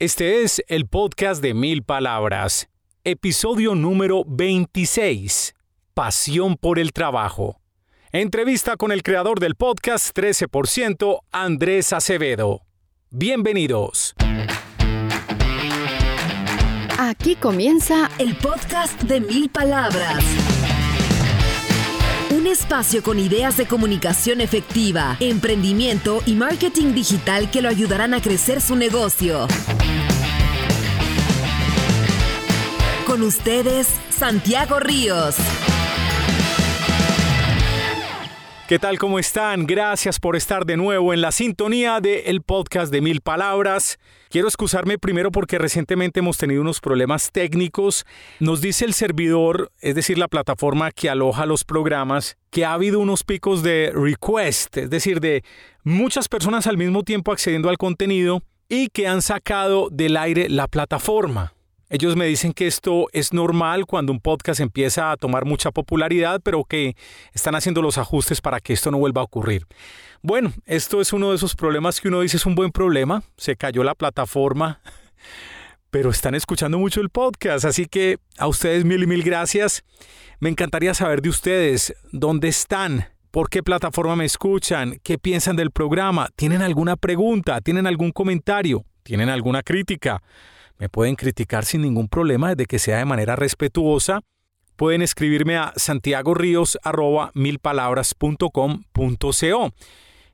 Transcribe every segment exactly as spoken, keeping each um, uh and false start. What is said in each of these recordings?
Este es el podcast de Mil Palabras, episodio número veintiséis, Pasión por el Trabajo. Entrevista con el creador del podcast trece por ciento, Andrés Acevedo. Bienvenidos. Aquí comienza el podcast de Mil Palabras. Un espacio con ideas de comunicación efectiva, emprendimiento y marketing digital que lo ayudarán a crecer su negocio. Con ustedes, Santiago Ríos. ¿Qué tal? ¿Cómo están? Gracias por estar de nuevo en la sintonía del podcast de Mil Palabras. Quiero excusarme primero porque recientemente hemos tenido unos problemas técnicos. Nos dice el servidor, es decir, la plataforma que aloja los programas, que ha habido unos picos de request, es decir, de muchas personas al mismo tiempo accediendo al contenido y que han sacado del aire la plataforma. Ellos me dicen que esto es normal cuando un podcast empieza a tomar mucha popularidad, pero que están haciendo los ajustes para que esto no vuelva a ocurrir. Bueno, esto es uno de esos problemas que uno dice es un buen problema. Se cayó la plataforma, pero están escuchando mucho el podcast. Así que a ustedes mil y mil gracias. Me encantaría saber de ustedes dónde están, por qué plataforma me escuchan, qué piensan del programa, tienen alguna pregunta, tienen algún comentario, tienen alguna crítica. Me pueden criticar sin ningún problema desde que sea de manera respetuosa. Pueden escribirme a santiago ríos arroba mil palabras punto com punto co.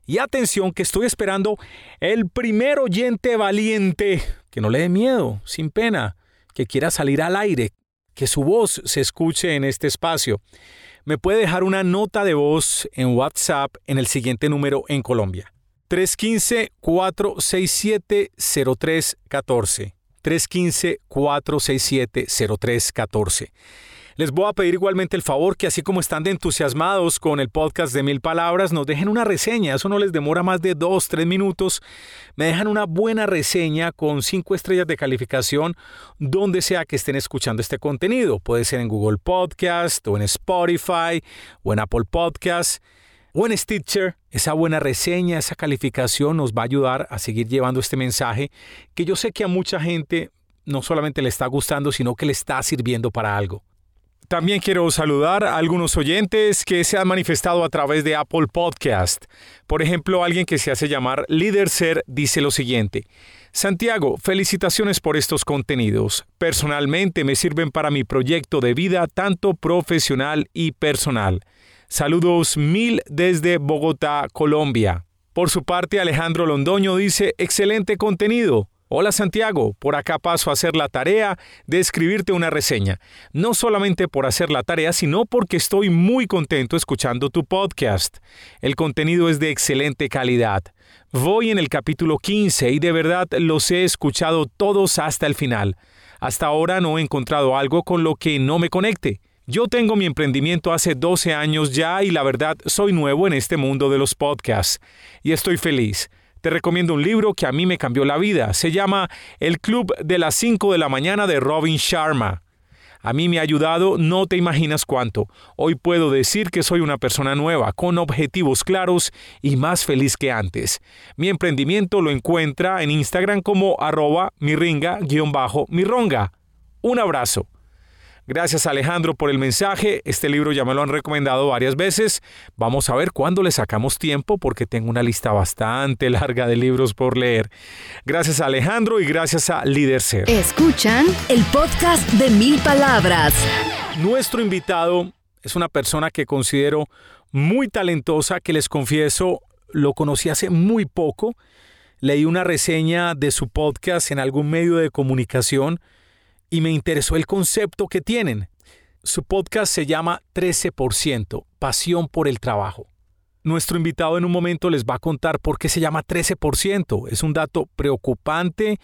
Y atención que estoy esperando el primer oyente valiente, que no le dé miedo, sin pena, que quiera salir al aire, que su voz se escuche en este espacio. Me puede dejar una nota de voz en WhatsApp en el siguiente número en Colombia. tres uno cinco, cuatro seis siete, cero tres uno cuatro. tres uno cinco, cuatro seis siete, cero tres uno cuatro. Les voy a pedir igualmente el favor que así como están de entusiasmados con el podcast de Mil Palabras, nos dejen una reseña. Eso no les demora más de dos, tres minutos. Me dejan una buena reseña con cinco estrellas de calificación donde sea que estén escuchando este contenido. Puede ser en Google Podcast o en Spotify o en Apple Podcast o en Stitcher. Esa buena reseña, esa calificación nos va a ayudar a seguir llevando este mensaje que yo sé que a mucha gente no solamente le está gustando, sino que le está sirviendo para algo. También quiero saludar a algunos oyentes que se han manifestado a través de Apple Podcast. Por ejemplo, alguien que se hace llamar Líder Ser dice lo siguiente. Santiago, felicitaciones por estos contenidos. Personalmente me sirven para mi proyecto de vida, tanto profesional y personal. Saludos mil desde Bogotá, Colombia. Por su parte, Alejandro Londoño dice, excelente contenido. Hola Santiago, por acá paso a hacer la tarea de escribirte una reseña. No solamente por hacer la tarea, sino porque estoy muy contento escuchando tu podcast. El contenido es de excelente calidad. Voy en el capítulo quince y de verdad los he escuchado todos hasta el final. Hasta ahora no he encontrado algo con lo que no me conecte. Yo tengo mi emprendimiento hace doce años ya y la verdad soy nuevo en este mundo de los podcasts y estoy feliz. Te recomiendo un libro que a mí me cambió la vida. Se llama El Club de las cinco de la Mañana de Robin Sharma. A mí me ha ayudado, no te imaginas cuánto. Hoy puedo decir que soy una persona nueva, con objetivos claros y más feliz que antes. Mi emprendimiento lo encuentra en Instagram como arroba miringa-mironga. Un abrazo. Gracias Alejandro por el mensaje. Este libro ya me lo han recomendado varias veces. Vamos a ver cuándo le sacamos tiempo porque tengo una lista bastante larga de libros por leer. Gracias a Alejandro y gracias a Líder Ser. Escuchan el podcast de Mil Palabras. Nuestro invitado es una persona que considero muy talentosa, que les confieso, lo conocí hace muy poco. Leí una reseña de su podcast en algún medio de comunicación y me interesó el concepto que tienen. Su podcast se llama trece por ciento, Pasión por el Trabajo. Nuestro invitado en un momento les va a contar por qué se llama trece por ciento. Es un dato preocupante,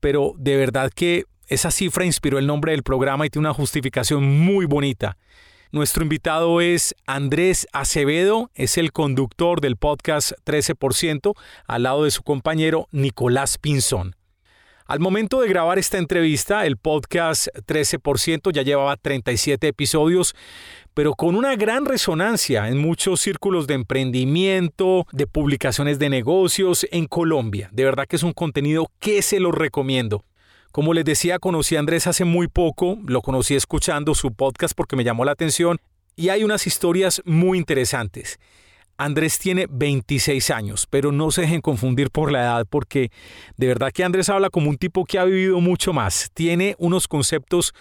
pero de verdad que esa cifra inspiró el nombre del programa y tiene una justificación muy bonita. Nuestro invitado es Andrés Acevedo, es el conductor del podcast trece por ciento, al lado de su compañero Nicolás Pinzón. Al momento de grabar esta entrevista, el podcast trece por ciento ya llevaba treinta y siete episodios, pero con una gran resonancia en muchos círculos de emprendimiento, de publicaciones de negocios en Colombia. De verdad que es un contenido que se los recomiendo. Como les decía, conocí a Andrés hace muy poco, lo conocí escuchando su podcast porque me llamó la atención y hay unas historias muy interesantes. Andrés tiene veintiséis años, pero no se dejen confundir por la edad, porque de verdad que Andrés habla como un tipo que ha vivido mucho más. Tiene unos conceptos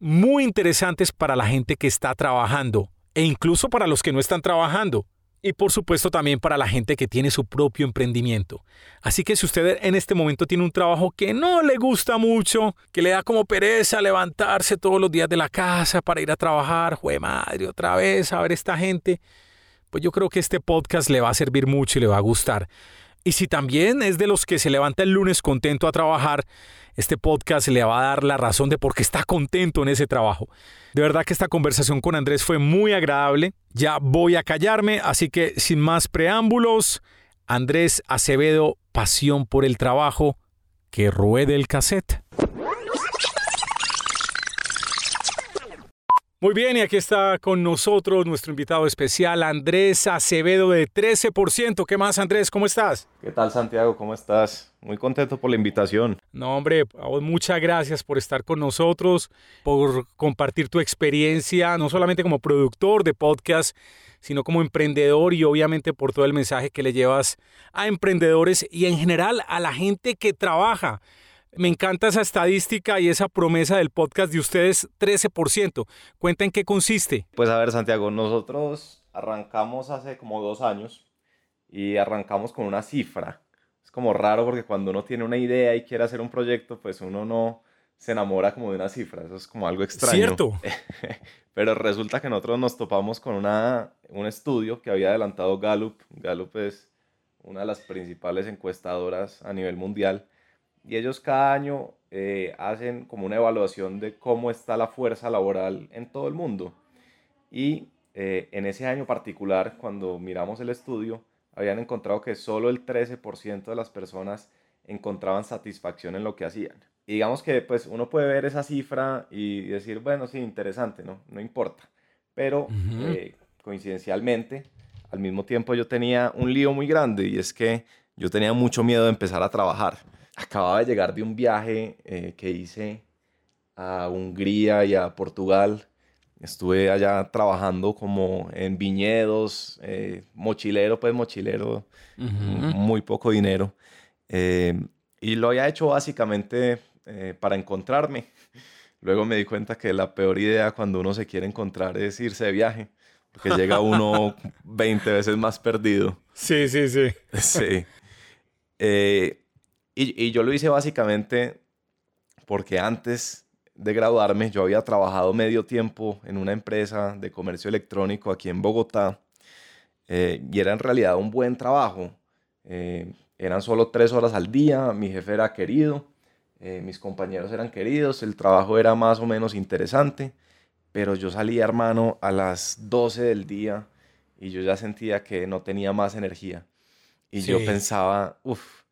muy interesantes para la gente que está trabajando e incluso para los que no están trabajando. Y por supuesto también para la gente que tiene su propio emprendimiento. Así que si usted en este momento tiene un trabajo que no le gusta mucho, que le da como pereza levantarse todos los días de la casa para ir a trabajar, ¡jue madre! Otra vez a ver esta gente. Pues yo creo que este podcast le va a servir mucho y le va a gustar. Y si también es de los que se levanta el lunes contento a trabajar, este podcast le va a dar la razón de por qué está contento en ese trabajo. De verdad que esta conversación con Andrés fue muy agradable. Ya voy a callarme, así que sin más preámbulos, Andrés Acevedo, pasión por el trabajo, que ruede el cassette. Muy bien, y aquí está con nosotros nuestro invitado especial, Andrés Acevedo de trece por ciento. ¿Qué más, Andrés? ¿Cómo estás? ¿Qué tal, Santiago? ¿Cómo estás? Muy contento por la invitación. No, hombre, a vos muchas gracias por estar con nosotros, por compartir tu experiencia, no solamente como productor de podcast, sino como emprendedor y obviamente por todo el mensaje que le llevas a emprendedores y en general a la gente que trabaja. Me encanta esa estadística y esa promesa del podcast de ustedes, trece por ciento. Cuenta en qué consiste. Pues a ver, Santiago, nosotros arrancamos hace como dos años y arrancamos con una cifra. Es como raro porque cuando uno tiene una idea y quiere hacer un proyecto, pues uno no se enamora como de una cifra. Eso es como algo extraño. Cierto. Pero resulta que nosotros nos topamos con una, un estudio que había adelantado Gallup. Gallup es una de las principales encuestadoras a nivel mundial. Y ellos cada año eh, hacen como una evaluación de cómo está la fuerza laboral en todo el mundo. Y eh, en ese año particular, cuando miramos el estudio, habían encontrado que solo el trece por ciento de las personas encontraban satisfacción en lo que hacían. Y digamos que pues, uno puede ver esa cifra y decir, bueno, sí, interesante, no, no importa. Pero uh-huh. eh, coincidencialmente, al mismo tiempo yo tenía un lío muy grande y es que yo tenía mucho miedo de empezar a trabajar. Acababa de llegar de un viaje eh, que hice a Hungría y a Portugal. Estuve allá trabajando como en viñedos, eh, mochilero, pues mochilero, uh-huh. muy poco dinero. Eh, y lo había hecho básicamente eh, para encontrarme. Luego me di cuenta que la peor idea cuando uno se quiere encontrar es irse de viaje. Porque llega uno veinte veces más perdido. Sí, sí, sí. Sí. Eh... Y, y yo lo hice básicamente porque antes de graduarme yo había trabajado medio tiempo en una empresa de comercio electrónico aquí en Bogotá eh, y era en realidad un buen trabajo. Eh, eran solo tres horas al día, mi jefe era querido, eh, mis compañeros eran queridos, el trabajo era más o menos interesante, pero yo salía, hermano, a las doce del día y yo ya sentía que no tenía más energía. Y sí. Yo pensaba, uff,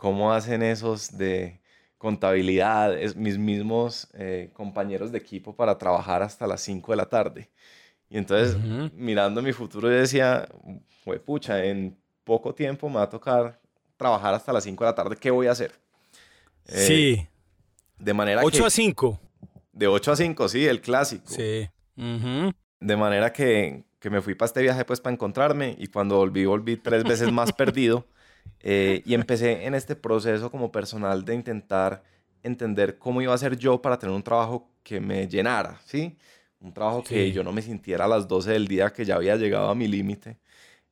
¿cómo hacen esos de contabilidad? Es, mis mismos eh, compañeros de equipo para trabajar hasta las cinco de la tarde. Y entonces, uh-huh. mirando mi futuro, yo decía, pucha, en poco tiempo me va a tocar trabajar hasta las cinco de la tarde. ¿Qué voy a hacer? Eh, sí. De manera ocho que... ocho a cinco. De ocho a cinco, sí, el clásico. Sí. Uh-huh. De manera que, que me fui para este viaje pues para encontrarme y cuando volví, volví tres veces más perdido. Eh, y empecé en este proceso como personal de intentar entender cómo iba a ser yo para tener un trabajo que me llenara, ¿sí? Un trabajo sí. que yo no me sintiera a las doce del día, que ya había llegado a mi límite.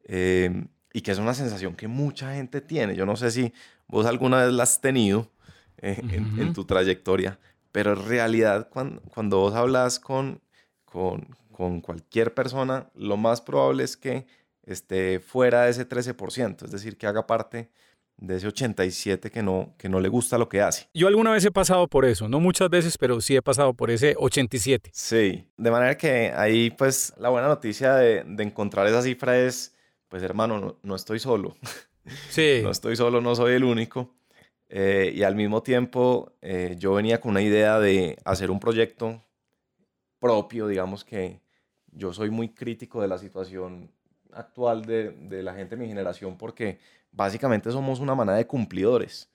Eh, y que es una sensación que mucha gente tiene. Yo no sé si vos alguna vez la has tenido eh, uh-huh. en, en tu trayectoria, pero en realidad cuando, cuando vos hablas con, con, con cualquier persona, lo más probable es que esté fuera de ese trece por ciento, es decir, que haga parte de ese ochenta y siete por ciento que no, que no le gusta lo que hace. Yo alguna vez he pasado por eso, no muchas veces, pero sí he pasado por ese ochenta y siete por ciento. Sí, de manera que ahí pues la buena noticia de, de encontrar esa cifra es, pues hermano, no, no estoy solo. Sí. No estoy solo, no soy el único. Eh, y al mismo tiempo eh, yo venía con una idea de hacer un proyecto propio, digamos que yo soy muy crítico de la situación actual de, de la gente de mi generación porque básicamente somos una manada de cumplidores.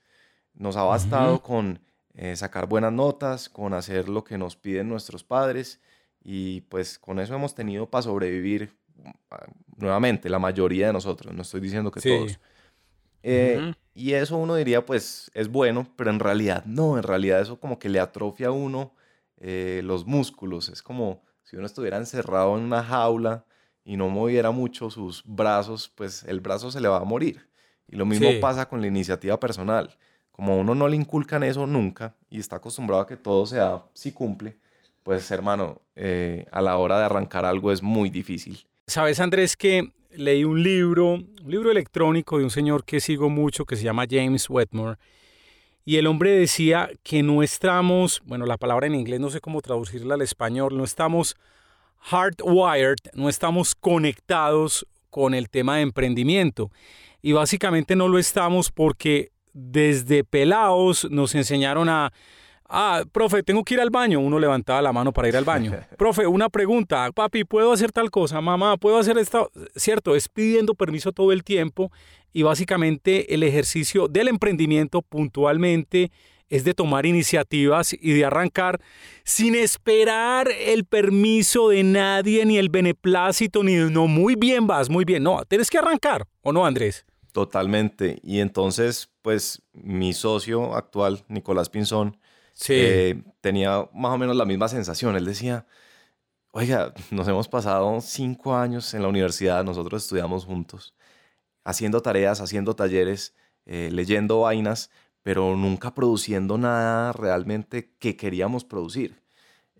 Nos ha bastado uh-huh. con eh, sacar buenas notas, con hacer lo que nos piden nuestros padres y pues con eso hemos tenido para sobrevivir nuevamente la mayoría de nosotros, no estoy diciendo que sí. todos. Eh, uh-huh. Y eso uno diría, pues, es bueno, pero en realidad no, en realidad eso como que le atrofia a uno eh, los músculos. Es como si uno estuviera encerrado en una jaula y no moviera mucho sus brazos, pues el brazo se le va a morir. Y lo mismo sí. pasa con la iniciativa personal. Como a uno no le inculcan eso nunca y está acostumbrado a que todo sea si cumple, pues, hermano, eh, a la hora de arrancar algo es muy difícil. ¿Sabes, Andrés, que leí un libro, un libro electrónico de un señor que sigo mucho que se llama James Wedmore y el hombre decía que no estamos, bueno, la palabra en inglés no sé cómo traducirla al español, no estamos hardwired, no estamos conectados con el tema de emprendimiento y básicamente no lo estamos porque desde pelados nos enseñaron a Ah, profe, tengo que ir al baño. Uno levantaba la mano para ir al baño. Profe, una pregunta. Papi, ¿puedo hacer tal cosa? Mamá, ¿puedo hacer esto? Cierto, es pidiendo permiso todo el tiempo y básicamente el ejercicio del emprendimiento puntualmente es de tomar iniciativas y de arrancar sin esperar el permiso de nadie, ni el beneplácito, ni no, muy bien vas, muy bien. No, tienes que arrancar, ¿o no, Andrés? Totalmente. Y entonces, pues, mi socio actual, Nicolás Pinzón, sí. Eh, tenía más o menos la misma sensación. Él decía, oiga, nos hemos pasado cinco años en la universidad, nosotros estudiamos juntos, haciendo tareas, haciendo talleres, eh, leyendo vainas, pero nunca produciendo nada realmente que queríamos producir.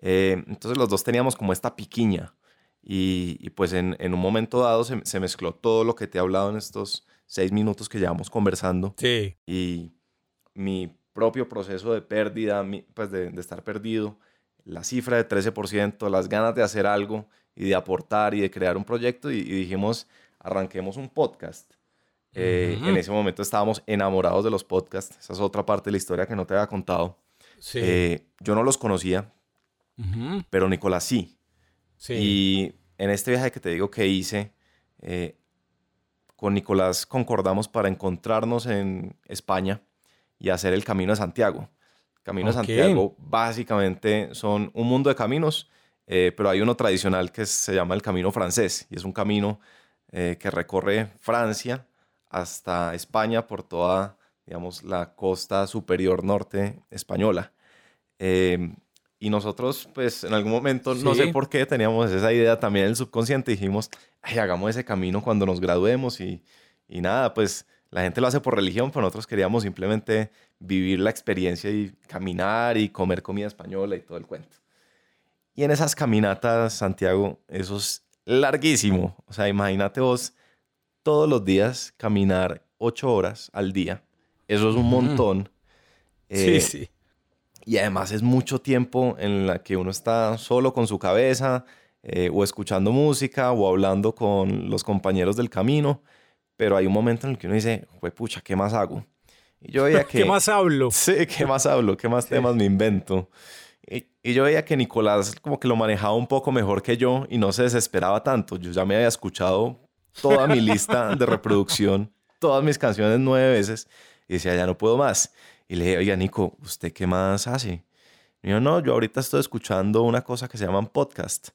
Eh, entonces los dos teníamos como esta piquiña y, y pues en, en un momento dado se, se mezcló todo lo que te he hablado en estos seis minutos que llevamos conversando. Sí. Y mi propio proceso de pérdida, pues de, de estar perdido, la cifra de trece por ciento, las ganas de hacer algo y de aportar y de crear un proyecto y, y dijimos, arranquemos un podcast. Eh, uh-huh. En ese momento estábamos enamorados de los podcasts, esa es otra parte de la historia que no te había contado. Sí. Eh, yo no los conocía, uh-huh. pero Nicolás sí. sí. Y en este viaje que te digo que hice, eh, con Nicolás concordamos para encontrarnos en España y hacer el Camino de Santiago. El Camino okay. de Santiago básicamente son un mundo de caminos, eh, pero hay uno tradicional que se llama el Camino Francés, y es un camino eh, que recorre Francia hasta España por toda, digamos, la costa superior norte española. Eh, y nosotros, pues, en algún momento, sí. no sé por qué, teníamos esa idea también en el subconsciente, dijimos, ay, hagamos ese camino cuando nos graduemos, y, y nada, pues, la gente lo hace por religión, pero nosotros queríamos simplemente vivir la experiencia y caminar y comer comida española y todo el cuento. Y en esas caminatas, Santiago, eso es larguísimo. O sea, imagínate vos todos los días caminar ocho horas al día. Eso es un montón. Mm. Eh, sí, sí. Y además es mucho tiempo en la que uno está solo con su cabeza eh, o escuchando música o hablando con los compañeros del camino. Pero hay un momento en el que uno dice, pucha, ¿qué más hago? Y yo veía que... ¿Qué más hablo? Sí, ¿qué más hablo? ¿Qué más sí. temas me invento? Y, y yo veía que Nicolás como que lo manejaba un poco mejor que yo y no se desesperaba tanto. Yo ya me había escuchado toda mi lista de reproducción, todas mis canciones nueve veces. Y decía, ya no puedo más. Y le dije, oiga, Nico, ¿usted qué más hace? Y yo, no, yo ahorita estoy escuchando una cosa que se llaman podcast.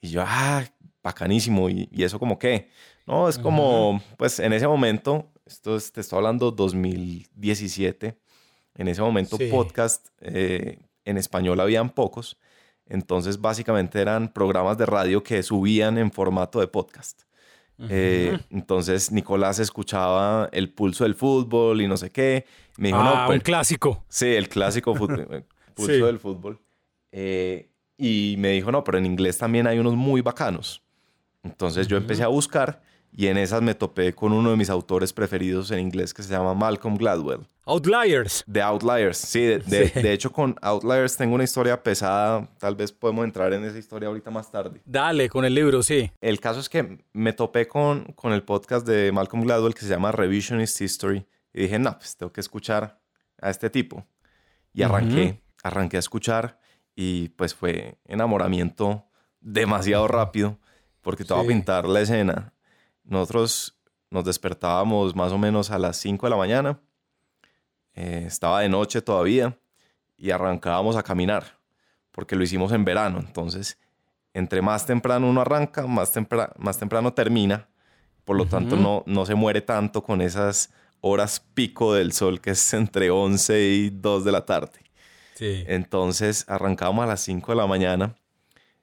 Y yo, ah, bacanísimo. ¿Y, y eso como qué? No, es como, ajá. pues en ese momento, esto es, te estoy hablando dos mil diecisiete, en ese momento sí. podcast eh, en español habían pocos, entonces básicamente eran programas de radio que subían en formato de podcast. Eh, entonces Nicolás escuchaba El Pulso del Fútbol y no sé qué. Me dijo, ah, no, pues, un clásico. Sí, el clásico fútbol, el Pulso sí. del Fútbol. Eh, y me dijo, no, pero en inglés también hay unos muy bacanos. Entonces yo empecé a buscar y en esas me topé con uno de mis autores preferidos en inglés que se llama Malcolm Gladwell. Outliers. De Outliers, sí. De, de, sí. de hecho, con Outliers tengo una historia pesada. Tal vez podemos entrar en esa historia ahorita más tarde. Dale, con el libro, sí. El caso es que me topé con, con el podcast de Malcolm Gladwell que se llama Revisionist History. Y dije, no, pues tengo que escuchar a este tipo. Y arranqué, uh-huh. arranqué a escuchar y pues fue enamoramiento demasiado rápido porque te voy a pintar la escena. Nosotros nos despertábamos más o menos a las cinco de la mañana. Eh, estaba de noche todavía y arrancábamos a caminar porque lo hicimos en verano. Entonces, entre más temprano uno arranca, más, tempra- más temprano termina. Por lo uh-huh. tanto, no, no se muere tanto con esas horas pico del sol que es entre once y dos de la tarde. Sí. Entonces, arrancábamos a las cinco de la mañana,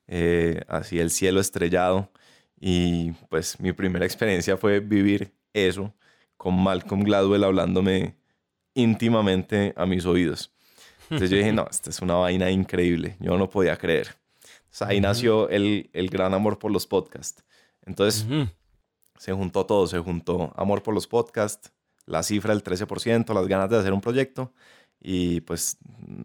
eh, así el cielo estrellado. Y pues mi primera experiencia fue vivir eso con Malcolm Gladwell hablándome íntimamente a mis oídos. Entonces yo dije, no, esta es una vaina increíble. Yo no podía creer. Entonces, ahí uh-huh. nació el, el gran amor por los podcasts. Entonces uh-huh. se juntó todo. Se juntó amor por los podcasts, la cifra del trece por ciento, las ganas de hacer un proyecto. Y pues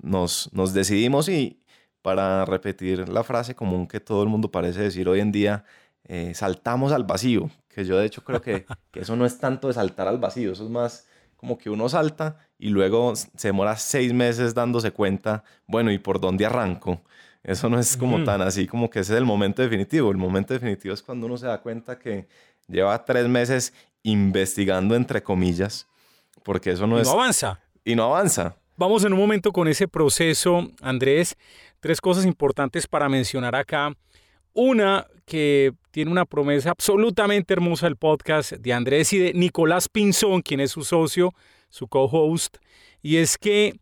nos, nos decidimos y para repetir la frase común que todo el mundo parece decir hoy en día... Eh, saltamos al vacío, que yo de hecho creo que, que eso no es tanto de saltar al vacío, eso es más como que uno salta y luego se demora seis meses dándose cuenta, bueno, ¿y por dónde arranco? Eso no es como mm. tan así, como que ese es el momento definitivo. El momento definitivo es cuando uno se da cuenta que lleva tres meses investigando, entre comillas, porque eso no es... Y no avanza. Y no avanza. Vamos en un momento con ese proceso, Andrés. Tres cosas importantes para mencionar acá. Una que tiene una promesa absolutamente hermosa el podcast de Andrés y de Nicolás Pinzón, quien es su socio, su co-host, y es que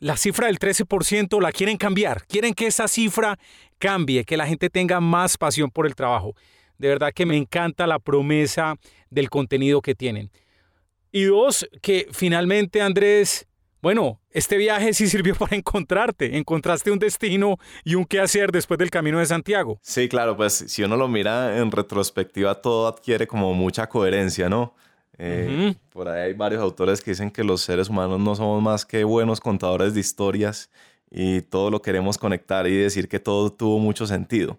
la cifra del trece por ciento la quieren cambiar. Quieren que esa cifra cambie, que la gente tenga más pasión por el trabajo. De verdad que me encanta la promesa del contenido que tienen. Y dos, que finalmente, Andrés... Bueno, este viaje sí sirvió para encontrarte. Encontraste un destino y un qué hacer después del Camino de Santiago. Sí, claro, pues si uno lo mira en retrospectiva, todo adquiere como mucha coherencia, ¿no? Eh, uh-huh. Por ahí hay varios autores que dicen que los seres humanos no somos más que buenos contadores de historias y todo lo queremos conectar y decir que todo tuvo mucho sentido.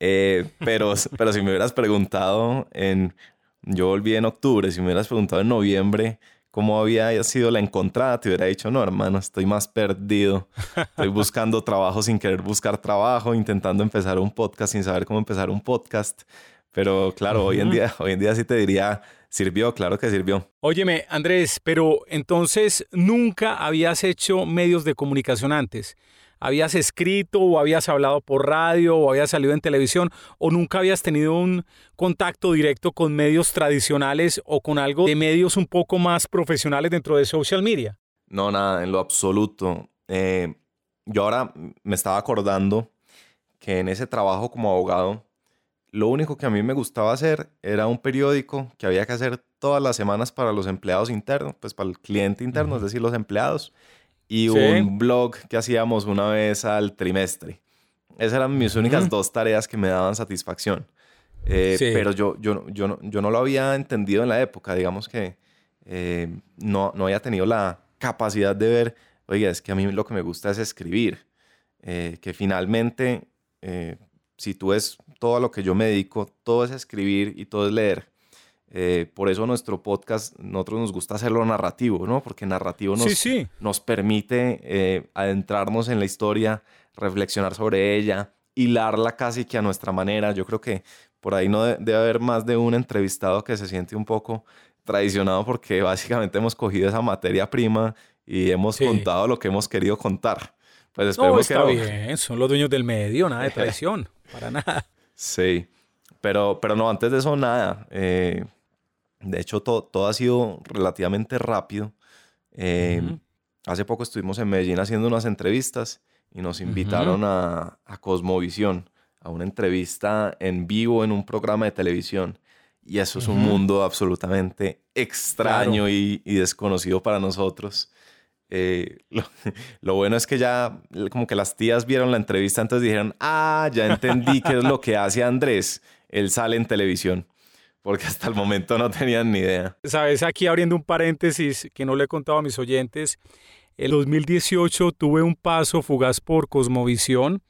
Eh, pero, pero si me hubieras preguntado en... Yo volví en octubre, si me hubieras preguntado en noviembre... ¿Cómo había sido la encontrada? Te hubiera dicho, no, hermano, estoy más perdido. Estoy buscando trabajo sin querer buscar trabajo, intentando empezar un podcast sin saber cómo empezar un podcast. Pero claro, uh-huh. hoy en día, hoy en día sí te diría, sirvió, claro que sirvió. Óyeme, Andrés, pero entonces nunca habías hecho medios de comunicación antes. ¿Habías escrito o habías hablado por radio o habías salido en televisión o nunca habías tenido un contacto directo con medios tradicionales o con algo de medios un poco más profesionales dentro de social media? No, nada, en lo absoluto. Eh, yo ahora me estaba acordando que en ese trabajo como abogado, lo único que a mí me gustaba hacer era un periódico que había que hacer todas las semanas para los empleados internos, pues para el cliente interno, uh-huh. es decir, los empleados. Y sí. un blog que hacíamos una vez al trimestre. Esas eran mis únicas uh-huh. dos tareas que me daban satisfacción. Eh, sí. Pero yo, yo, yo, no, yo no lo había entendido en la época. Digamos que eh, no, no había tenido la capacidad de ver, oiga, es que a mí lo que me gusta es escribir. Eh, que finalmente, eh, si tú ves todo a lo que yo me dedico, todo es escribir y todo es leer. Eh, por eso nuestro podcast, nosotros nos gusta hacerlo narrativo, ¿no? Porque narrativo nos, sí, sí. nos permite eh, adentrarnos en la historia, reflexionar sobre ella, hilarla casi que a nuestra manera. Yo creo que por ahí no de- debe haber más de un entrevistado que se siente un poco traicionado porque básicamente hemos cogido esa materia prima y hemos sí. contado lo que hemos querido contar. Pues esperemos no, está que... bien, son los dueños del medio, nada de traición, para nada. Sí, pero, pero no, antes de eso nada. Eh... De hecho, to- todo ha sido relativamente rápido. Eh, uh-huh. Hace poco estuvimos en Medellín haciendo unas entrevistas y nos invitaron uh-huh. a, a Cosmovisión, a una entrevista en vivo en un programa de televisión. Y eso uh-huh. es un mundo absolutamente extraño claro. y, y desconocido para nosotros. Eh, lo, lo bueno es que ya como que las tías vieron la entrevista, entonces dijeron, ah, ya entendí qué es lo que hace Andrés. Él sale en televisión. Porque hasta el momento no tenían ni idea. Sabes, aquí abriendo un paréntesis que no le he contado a mis oyentes, en dos mil dieciocho tuve un paso fugaz por Cosmovisión.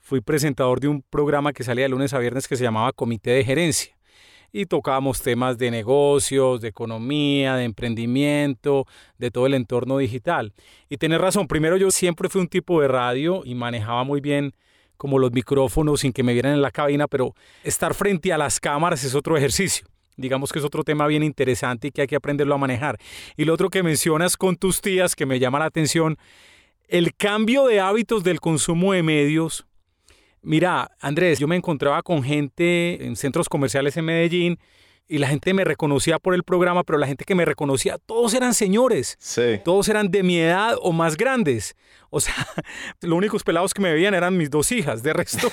Fui presentador de un programa que salía de lunes a viernes que se llamaba Comité de Gerencia. y tocábamos temas de negocios, de economía, de emprendimiento, de todo el entorno digital. Y tenés razón, primero yo siempre fui un tipo de radio y manejaba muy bien como los micrófonos sin que me vieran en la cabina, pero estar frente a las cámaras es otro ejercicio. Digamos que es otro tema bien interesante y que hay que aprenderlo a manejar. Y lo otro que mencionas con tus tías, que me llama la atención, el cambio de hábitos del consumo de medios. Mira, Andrés, yo me encontraba con gente en centros comerciales en Medellín y la gente me reconocía por el programa, pero la gente que me reconocía, todos eran señores. Sí. Todos eran de mi edad o más grandes. O sea, los únicos pelados que me veían eran mis dos hijas, de resto,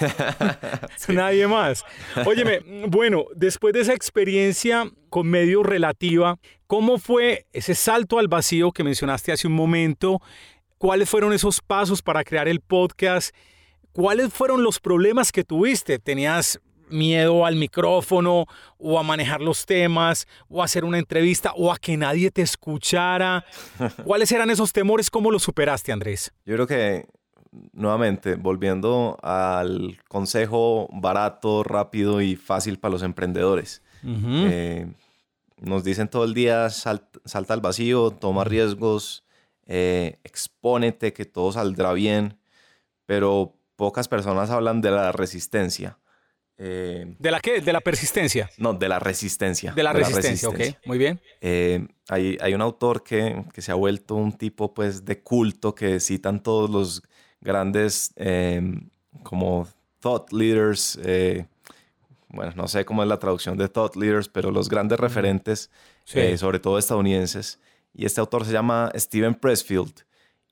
sí. Nadie más. Óyeme, bueno, después de esa experiencia con medios relativa, ¿cómo fue ese salto al vacío que mencionaste hace un momento? ¿Cuáles fueron esos pasos para crear el podcast? ¿Cuáles fueron los problemas que tuviste? ¿Tenías miedo al micrófono o a manejar los temas o a hacer una entrevista o a que nadie te escuchara? ¿Cuáles eran esos temores? ¿Cómo los superaste, Andrés? Yo creo que, nuevamente, volviendo al consejo barato, rápido y fácil para los emprendedores. Uh-huh. Eh, nos dicen todo el día, sal, salta al vacío, toma riesgos, eh, expónete, que todo saldrá bien, pero pocas personas hablan de la resistencia. Eh, ¿De la qué? ¿De la persistencia? No, de la resistencia. De la, de resistencia, la resistencia, ok. Muy bien. Eh, hay, hay un autor que, que se ha vuelto un tipo pues, de culto que citan todos los grandes eh, como thought leaders. Eh, bueno, no sé cómo es la traducción de thought leaders, pero los grandes referentes, sí. eh, sobre todo estadounidenses. Y este autor se llama Steven Pressfield.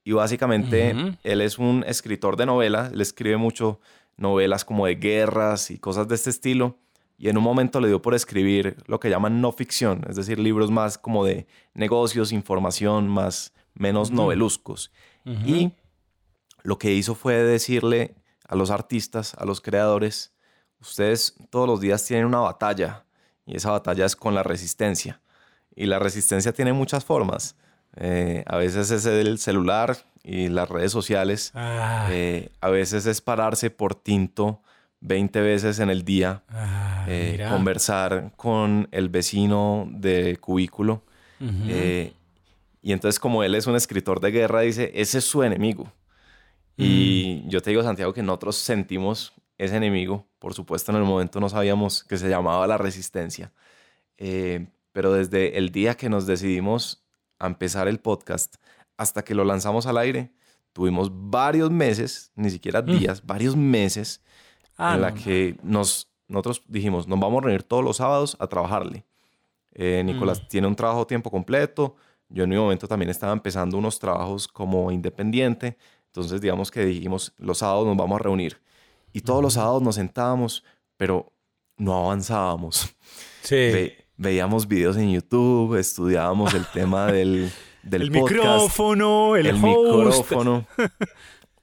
Y básicamente uh-huh. él es un escritor de novelas. Él escribe mucho novelas como de guerras y cosas de este estilo, y en un momento le dio por escribir lo que llaman no ficción, es decir, libros más como de negocios, información, más menos uh-huh. noveluscos. Uh-huh. Y lo que hizo fue decirle a los artistas, a los creadores, ustedes todos los días tienen una batalla, y esa batalla es con la resistencia. Y la resistencia tiene muchas formas. Eh, a veces es el celular y las redes sociales. Ah. Eh, a veces es pararse por tinto veinte veces en el día. Ah, eh, conversar con el vecino de cubículo. Uh-huh. Eh, y entonces, como él es un escritor de guerra, dice, ese es su enemigo. Mm. Y yo te digo, Santiago, que nosotros sentimos ese enemigo. Por supuesto, en el momento no sabíamos que se llamaba la resistencia. Eh, pero desde el día que nos decidimos a empezar el podcast, hasta que lo lanzamos al aire, tuvimos varios meses, ni siquiera días, mm. varios meses, ah, en no, la que nos, nosotros dijimos, nos vamos a reunir todos los sábados a trabajarle. Eh, Nicolás mm. tiene un trabajo a tiempo completo, yo en mi momento también estaba empezando unos trabajos como independiente, entonces digamos que dijimos, los sábados nos vamos a reunir. Y todos mm. los sábados nos sentábamos, pero no avanzábamos. Sí. Ve- veíamos videos en YouTube, estudiábamos el tema del... Del el podcast, micrófono, el, el host. micrófono,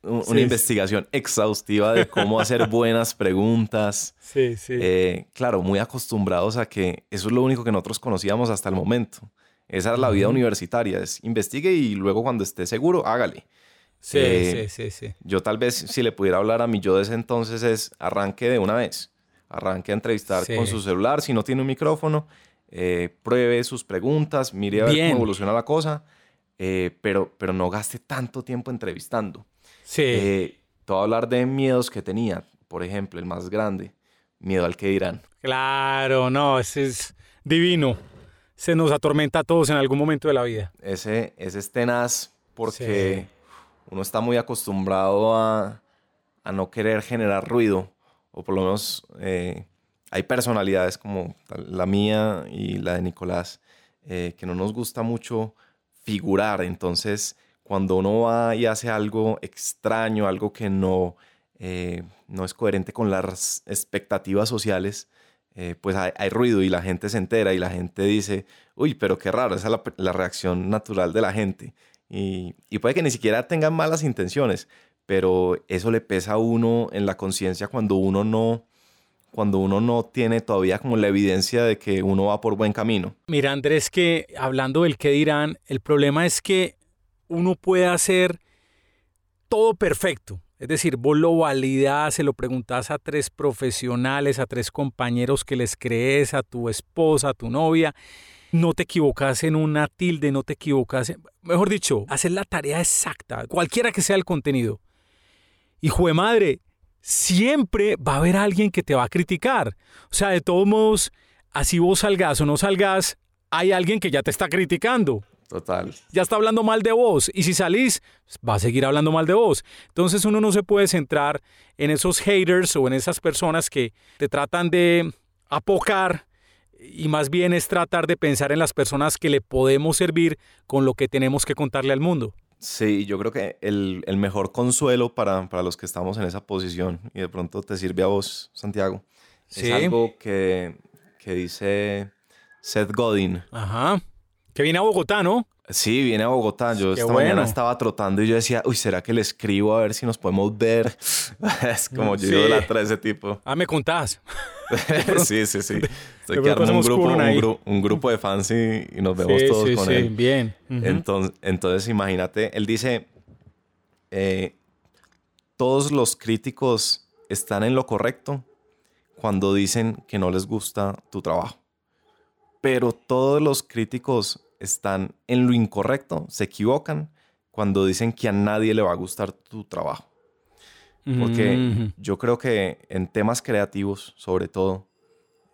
una sí, investigación sí. exhaustiva de cómo hacer buenas preguntas. Sí, sí. Eh, claro, muy acostumbrados a que eso es lo único que nosotros conocíamos hasta el momento. Esa es la vida uh-huh. universitaria, es investigue y luego cuando esté seguro, hágale. Sí, eh, sí, sí, sí. Yo tal vez si le pudiera hablar a mi yo de ese entonces es arranque de una vez, arranque a entrevistar sí. con su celular, si no tiene un micrófono. Eh, pruebe sus preguntas, mire a Bien. ver cómo evoluciona la cosa, eh, pero, pero no gaste tanto tiempo entrevistando. Sí. Eh, te voy a hablar de miedos que tenía, por ejemplo, el más grande, miedo al que dirán. Claro, no, ese es divino. Se nos atormenta a todos en algún momento de la vida. Ese, ese es tenaz porque sí. uno está muy acostumbrado a, a no querer generar ruido, o por lo menos... Eh, Hay personalidades como la mía y la de Nicolás eh, que no nos gusta mucho figurar. Entonces, cuando uno va y hace algo extraño, algo que no, eh, no es coherente con las expectativas sociales, eh, pues hay, hay ruido y la gente se entera y la gente dice, uy, pero qué raro, esa es la, la reacción natural de la gente. Y, y puede que ni siquiera tengan malas intenciones, pero eso le pesa a uno en la conciencia cuando uno no... cuando uno no tiene todavía como la evidencia de que uno va por buen camino. Mira, Andrés, que hablando del qué dirán, el problema es que uno puede hacer todo perfecto Es decir, vos lo validás, se lo preguntás a tres profesionales, a tres compañeros que les crees, a tu esposa, a tu novia. No te equivocas en una tilde, no te equivocas en... Mejor dicho, haces la tarea exacta, cualquiera que sea el contenido. Hijo de madre, siempre va a haber alguien que te va a criticar. O sea, de todos modos, así vos salgas o no salgas, hay alguien que ya te está criticando. Total. Ya está hablando mal de vos. Y si salís, va a seguir hablando mal de vos. Entonces uno no se puede centrar en esos haters o en esas personas que te tratan de apocar, y más bien es tratar de pensar en las personas que le podemos servir con lo que tenemos que contarle al mundo. Sí, yo creo que el, el mejor consuelo para, para los que estamos en esa posición, y de pronto te sirve a vos, Santiago, ¿sí? Es algo que, que dice Seth Godin. Ajá. Que viene a Bogotá, ¿no? Sí, viene a Bogotá. Yo Qué esta bueno. mañana estaba trotando y yo decía, uy, ¿será que le escribo a ver si nos podemos ver? Es como sí. yo idolatra a ese tipo. Ah, ¿me contás? sí, sí, sí. Estoy que armo un grupo, un, gru- un grupo de fans y, y nos vemos sí, todos sí, con sí. él. Sí, sí, bien. Uh-huh. Entonces, entonces, imagínate, él dice, eh, todos los críticos están en lo correcto cuando dicen que no les gusta tu trabajo. Pero todos los críticos están en lo incorrecto, se equivocan cuando dicen que a nadie le va a gustar tu trabajo. Porque mm-hmm. yo creo que en temas creativos, sobre todo,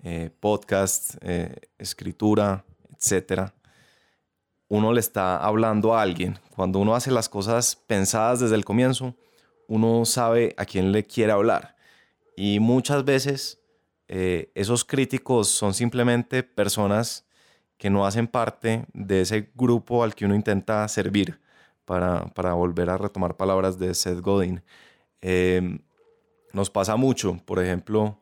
eh, podcast, eh, escritura, etcétera, uno le está hablando a alguien. Cuando uno hace las cosas pensadas desde el comienzo, uno sabe a quién le quiere hablar. Y muchas veces... Eh, esos críticos son simplemente personas que no hacen parte de ese grupo al que uno intenta servir, para, para volver a retomar palabras de Seth Godin. Eh, nos pasa mucho, por ejemplo,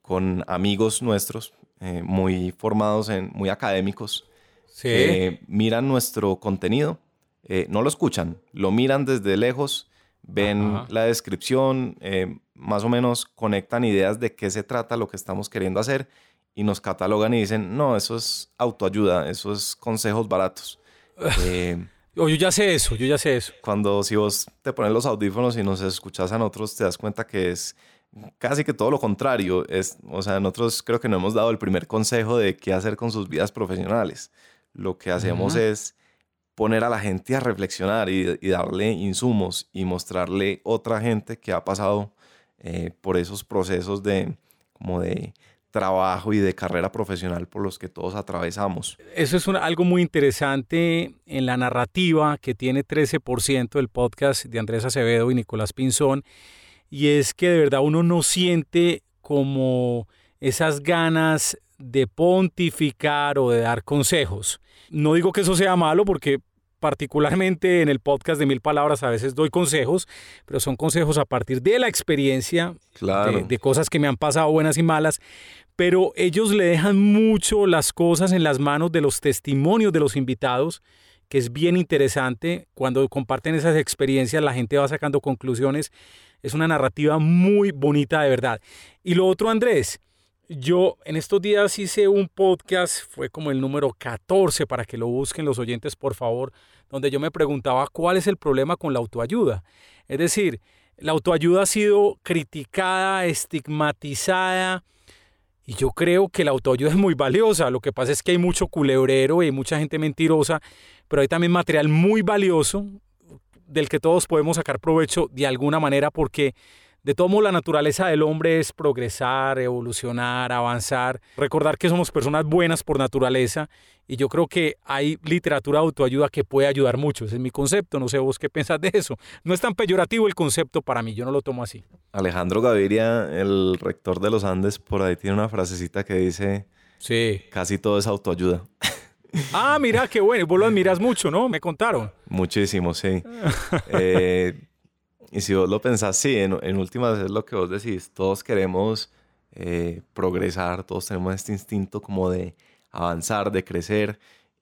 con amigos nuestros eh, muy formados, en, muy académicos, ¿sí? que miran nuestro contenido, eh, no lo escuchan, lo miran desde lejos, ven Ajá. la descripción, eh, más o menos conectan ideas de qué se trata lo que estamos queriendo hacer y nos catalogan y dicen, no, eso es autoayuda, eso es consejos baratos. Eh, yo ya sé eso, yo ya sé eso. Cuando si vos te pones los audífonos y nos escuchas a nosotros, te das cuenta que es casi que todo lo contrario. Es, o sea, nosotros creo que no hemos dado el primer consejo de qué hacer con sus vidas profesionales. Lo que hacemos Ajá. es... poner a la gente a reflexionar y, y darle insumos y mostrarle otra gente que ha pasado eh, por esos procesos de, como de trabajo y de carrera profesional por los que todos atravesamos. Eso es un, algo muy interesante en la narrativa que tiene trece por ciento del podcast de Andrés Acevedo y Nicolás Pinzón, y es que de verdad uno no siente como esas ganas de pontificar o de dar consejos. No digo que eso sea malo, porque particularmente en el podcast de Mil Palabras a veces doy consejos, pero son consejos a partir de la experiencia, claro. de, de cosas que me han pasado buenas y malas, pero ellos le dejan mucho las cosas en las manos de los testimonios de los invitados, que es bien interesante. Cuando comparten esas experiencias, la gente va sacando conclusiones. Es una narrativa muy bonita, de verdad. Y lo otro, Andrés, yo en estos días hice un podcast, fue como el número catorce, para que lo busquen los oyentes, por favor, donde yo me preguntaba cuál es el problema con la autoayuda. Es decir, la autoayuda ha sido criticada, estigmatizada, y yo creo que la autoayuda es muy valiosa. Lo que pasa es que hay mucho culebrero y mucha gente mentirosa, pero hay también material muy valioso del que todos podemos sacar provecho de alguna manera, porque... de todo modo, la naturaleza del hombre es progresar, evolucionar, avanzar, recordar que somos personas buenas por naturaleza, y yo creo que hay literatura de autoayuda que puede ayudar mucho. Ese es mi concepto, no sé vos qué pensás de eso. No es tan peyorativo el concepto para mí, yo no lo tomo así. Alejandro Gaviria, el rector de los Andes, por ahí tiene una frasecita que dice, sí. casi todo es autoayuda. Ah, mira, qué bueno, vos lo admirás mucho, ¿no? Me contaron. Muchísimo, sí. eh... Y si vos lo pensás, sí, en, en últimas es lo que vos decís. Todos queremos eh, progresar, todos tenemos este instinto como de avanzar, de crecer.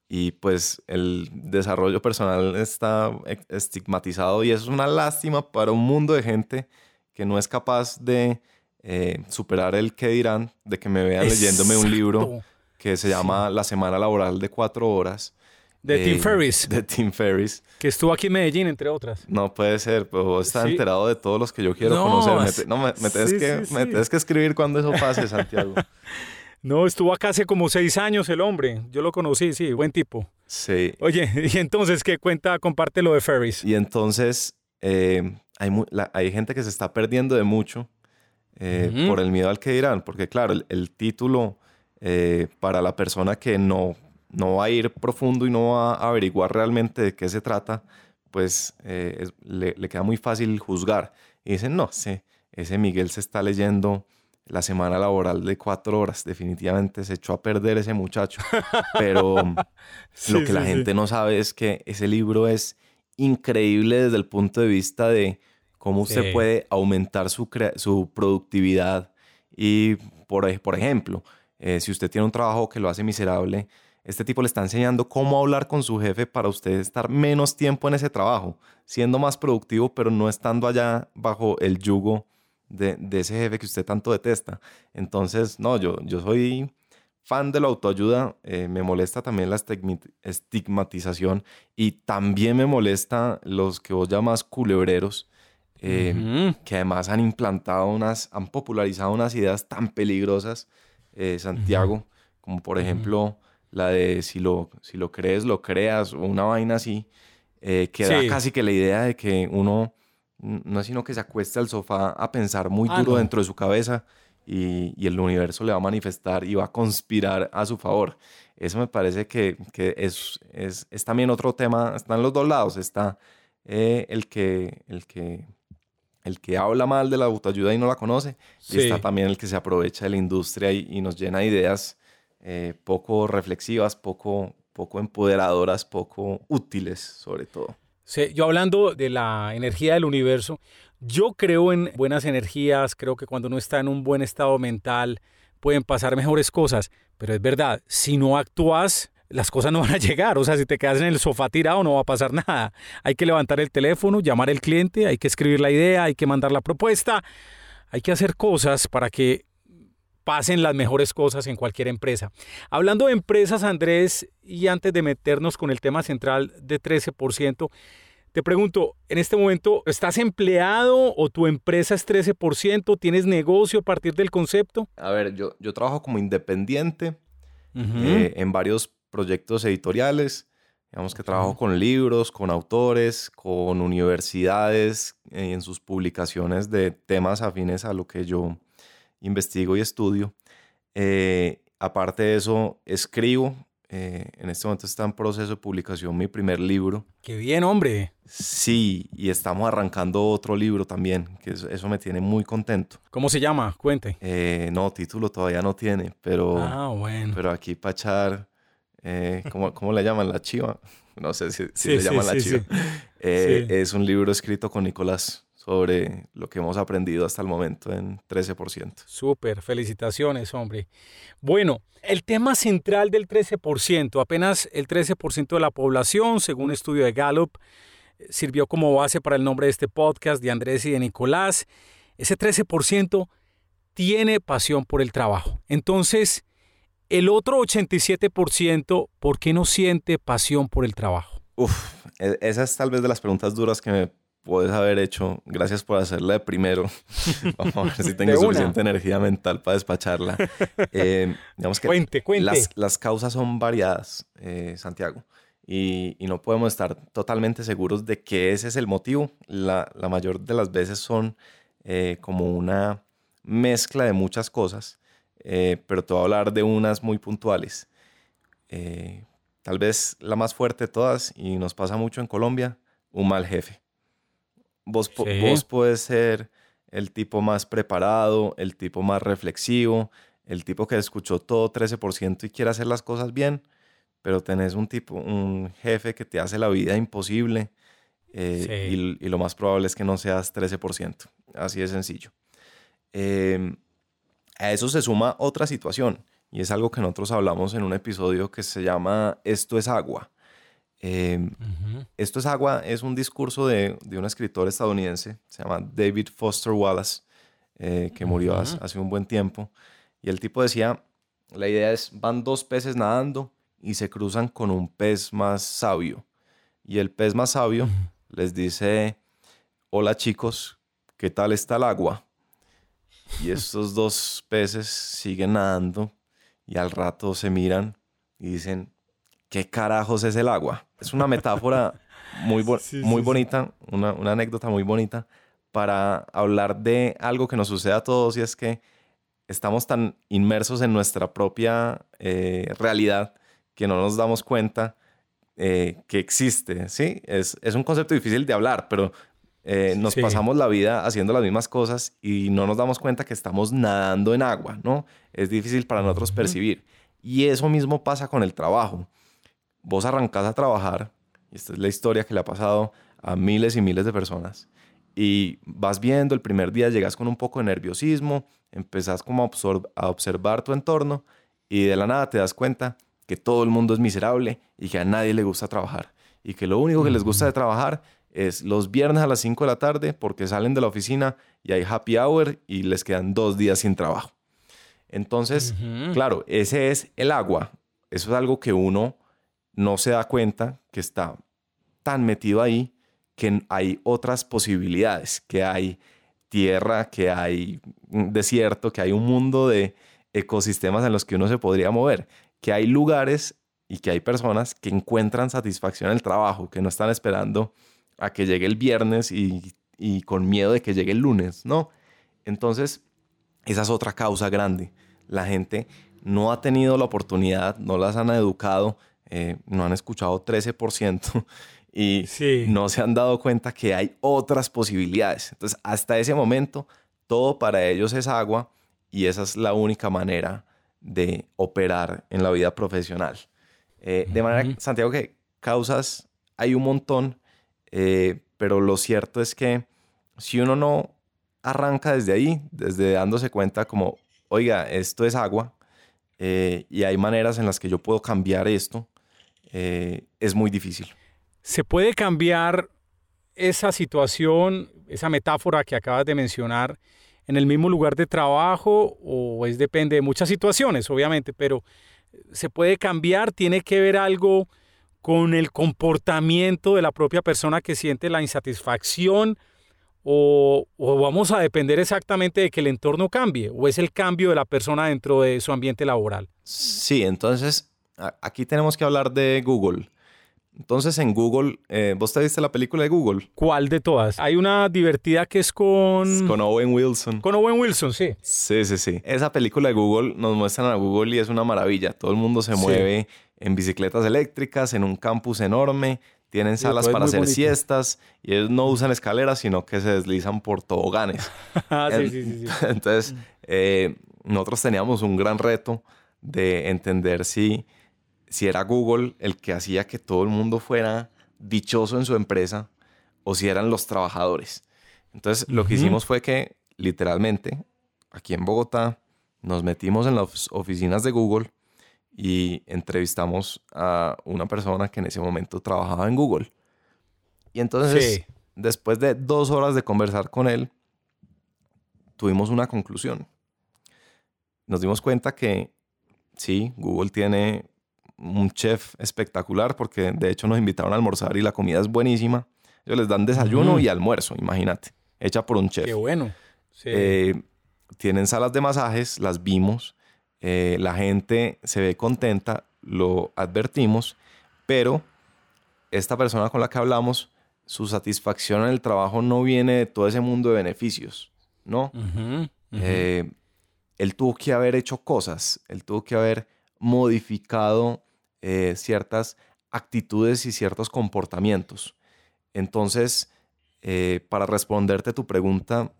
Y pues el desarrollo personal está estigmatizado y es una lástima para un mundo de gente que no es capaz de eh, superar el qué dirán, de que me vean Exacto. leyéndome un libro que se llama sí. La semana laboral de cuatro horas. De eh, Tim Ferriss. De Tim Ferriss. Que estuvo aquí en Medellín, entre otras. No puede ser, pero vos estás sí. enterado de todos los que yo quiero no, conocer. Me te, no, me, me tenés sí, que, sí, sí. que escribir cuando eso pase, Santiago. No, estuvo acá hace como seis años el hombre. Yo lo conocí, sí, buen tipo. Sí. Oye, y entonces, ¿qué cuenta? Comparte lo de Ferriss. Y entonces, eh, hay, mu- la, hay gente que se está perdiendo de mucho eh, uh-huh. por el miedo al que dirán. Porque claro, el, el título eh, para la persona que no... no va a ir profundo y no va a averiguar realmente de qué se trata, pues eh, es, le, le queda muy fácil juzgar. Y dicen, no, sí, ese Miguel se está leyendo La semana laboral de cuatro horas. Definitivamente se echó a perder ese muchacho. Pero sí, lo que sí, la sí. gente no sabe es que ese libro es increíble desde el punto de vista de cómo usted sí. puede aumentar su, crea- su productividad. Y, por, por ejemplo, eh, si usted tiene un trabajo que lo hace miserable, este tipo le está enseñando cómo hablar con su jefe para usted estar menos tiempo en ese trabajo, siendo más productivo, pero no estando allá bajo el yugo de, de ese jefe que usted tanto detesta. Entonces, no, yo, yo soy fan de la autoayuda. Eh, me molesta también la estigmatización y también me molesta los que vos llamás culebreros, eh, uh-huh. que además han implantado unas, han popularizado unas ideas tan peligrosas, eh, Santiago, uh-huh. como por ejemplo... Uh-huh. la de si lo, si lo crees, lo creas, o una vaina así, eh, que da sí. casi que la idea de que uno no es sino que se acuesta al sofá a pensar muy ah, duro no. dentro de su cabeza y, y el universo le va a manifestar y va a conspirar a su favor. Eso me parece que, que es, es, es también otro tema, están los dos lados, está eh, el, que, el, que, el que habla mal de la autoayuda y no la conoce, sí. y está también el que se aprovecha de la industria y, y nos llena de ideas Eh, poco reflexivas, poco, poco empoderadoras, poco útiles sobre todo. Sí, yo hablando de la energía del universo, yo creo en buenas energías, creo que cuando uno está en un buen estado mental pueden pasar mejores cosas, pero es verdad, si no actúas, las cosas no van a llegar, o sea, si te quedas en el sofá tirado no va a pasar nada. Hay que levantar el teléfono, llamar al cliente, hay que escribir la idea, hay que mandar la propuesta, hay que hacer cosas para que pasen las mejores cosas en cualquier empresa. Hablando de empresas, Andrés, y antes de meternos con el tema central de trece por ciento, te pregunto, en este momento, ¿estás empleado o tu empresa es trece por ciento? ¿Tienes negocio a partir del concepto? A ver, yo, yo trabajo como independiente uh-huh. eh, en varios proyectos editoriales. Digamos que trabajo con libros, con autores, con universidades eh, en sus publicaciones de temas afines a lo que yo investigo y estudio. Eh, aparte de eso, escribo. Eh, en este momento está en proceso de publicación mi primer libro. ¡Qué bien, hombre! Sí, y estamos arrancando otro libro también, que eso, eso me tiene muy contento. ¿Cómo se llama? Cuente. Eh, no, título todavía no tiene, pero, ah, bueno. pero aquí para echar... Eh, ¿cómo, ¿Cómo le llaman? ¿La chiva? No sé si, si sí, le sí, llaman sí, la chiva. Sí. Eh, sí. Es un libro escrito con Nicolás sobre lo que hemos aprendido hasta el momento en trece por ciento. Súper, felicitaciones, hombre. Bueno, el tema central del trece por ciento, apenas el trece por ciento de la población, según un estudio de Gallup, sirvió como base para el nombre de este podcast de Andrés y de Nicolás. Ese trece por ciento tiene pasión por el trabajo. Entonces, el otro ochenta y siete por ciento, ¿por qué no siente pasión por el trabajo? Uf, esa es tal vez de las preguntas duras que me puedes haber hecho. Gracias por hacerla de primero. Vamos a ver si tengo suficiente energía mental para despacharla. Eh, digamos que cuente, cuente. Las, las causas son variadas, eh, Santiago, y, y no podemos estar totalmente seguros de que ese es el motivo. La, la mayor de las veces son eh, como una mezcla de muchas cosas, eh, pero te voy a hablar de unas muy puntuales. Eh, tal vez la más fuerte de todas, y nos pasa mucho en Colombia, un mal jefe. Vos, sí. vos puedes ser el tipo más preparado, el tipo más reflexivo, el tipo que escuchó todo trece por ciento y quiere hacer las cosas bien, pero tenés un tipo, un jefe que te hace la vida imposible eh, sí. y, y lo más probable es que no seas trece por ciento. Así de sencillo. Eh, a eso se suma otra situación y es algo que nosotros hablamos en un episodio que se llama Esto es Agua. Eh, uh-huh. Esto es Agua es un discurso de, de un escritor estadounidense, se llama David Foster Wallace, eh, que murió uh-huh. hace, hace un buen tiempo, y el tipo decía, la idea es, van dos peces nadando y se cruzan con un pez más sabio. Y el pez más sabio les dice: hola chicos, ¿qué tal está el agua? Y estos dos peces siguen nadando y al rato se miran y dicen: ¿qué carajos es el agua? Es una metáfora muy, bo- sí, muy sí, bonita, sí. Una, una anécdota muy bonita para hablar de algo que nos sucede a todos, y es que estamos tan inmersos en nuestra propia eh, realidad que no nos damos cuenta eh, que existe, ¿sí? Es, es un concepto difícil de hablar, pero eh, nos sí. pasamos la vida haciendo las mismas cosas y no nos damos cuenta que estamos nadando en agua, ¿no? Es difícil para nosotros uh-huh. percibir. Y eso mismo pasa con el trabajo. Vos arrancás a trabajar, y esta es la historia que le ha pasado a miles y miles de personas, y vas viendo, el primer día llegas con un poco de nerviosismo, empezás como a, absor- a observar tu entorno, y de la nada te das cuenta que todo el mundo es miserable y que a nadie le gusta trabajar. Y que lo único que les gusta de trabajar es los viernes a las cinco de la tarde, porque salen de la oficina y hay happy hour y les quedan dos días sin trabajo. Entonces, uh-huh. claro, ese es el agua. Eso es algo que uno no se da cuenta, que está tan metido ahí, que hay otras posibilidades, que hay tierra, que hay desierto, que hay un mundo de ecosistemas en los que uno se podría mover, que hay lugares y que hay personas que encuentran satisfacción en el trabajo, que no están esperando a que llegue el viernes y, y con miedo de que llegue el lunes, ¿no? Entonces, esa es otra causa grande. La gente no ha tenido la oportunidad, no las han educado, eh, no han escuchado trece por ciento y sí. no se han dado cuenta que hay otras posibilidades. Entonces, hasta ese momento, todo para ellos es agua, y esa es la única manera de operar en la vida profesional. Eh, de manera, Santiago, que causas hay un montón, eh, pero lo cierto es que si uno no arranca desde ahí, desde dándose cuenta como, oiga, esto es agua, eh, y hay maneras en las que yo puedo cambiar esto, eh, es muy difícil. ¿Se puede cambiar esa situación, esa metáfora que acabas de mencionar, en el mismo lugar de trabajo, o es depende de muchas situaciones, obviamente, pero se puede cambiar? ¿Tiene que ver algo con el comportamiento de la propia persona que siente la insatisfacción, o, o vamos a depender exactamente de que el entorno cambie, o es el cambio de la persona dentro de su ambiente laboral? Sí, entonces aquí tenemos que hablar de Google. Entonces, en Google, eh, ¿vos te viste la película de Google? ¿Cuál de todas? Hay una divertida que es con... Con Owen Wilson. Con Owen Wilson, sí. Sí, sí, sí. Esa película de Google, nos muestran a Google y es una maravilla. Todo el mundo se mueve sí. en bicicletas eléctricas, en un campus enorme. Tienen salas para hacer bonito. siestas, y ellos no usan escaleras, sino que se deslizan por toboganes. Ah, sí, sí, sí, sí. Entonces, eh, nosotros teníamos un gran reto de entender si... si era Google el que hacía que todo el mundo fuera dichoso en su empresa, o si eran los trabajadores. Entonces, lo que uh-huh. hicimos fue que, literalmente, aquí en Bogotá, nos metimos en las oficinas de Google y entrevistamos a una persona que en ese momento trabajaba en Google. Y entonces, sí. después de dos horas de conversar con él, tuvimos una conclusión. Nos dimos cuenta que, sí, Google tiene... un chef espectacular, porque de hecho nos invitaron a almorzar y la comida es buenísima. Ellos les dan desayuno mm. y almuerzo, imagínate, hecha por un chef. Qué bueno. Sí. Eh, tienen salas de masajes, las vimos. Eh, la gente se ve contenta, lo advertimos, pero esta persona con la que hablamos, su satisfacción en el trabajo no viene de todo ese mundo de beneficios, ¿no? Uh-huh, uh-huh. Eh, él tuvo que haber hecho cosas, él tuvo que haber modificado Eh, ciertas actitudes y ciertos comportamientos. Entonces, eh, para responderte tu pregunta,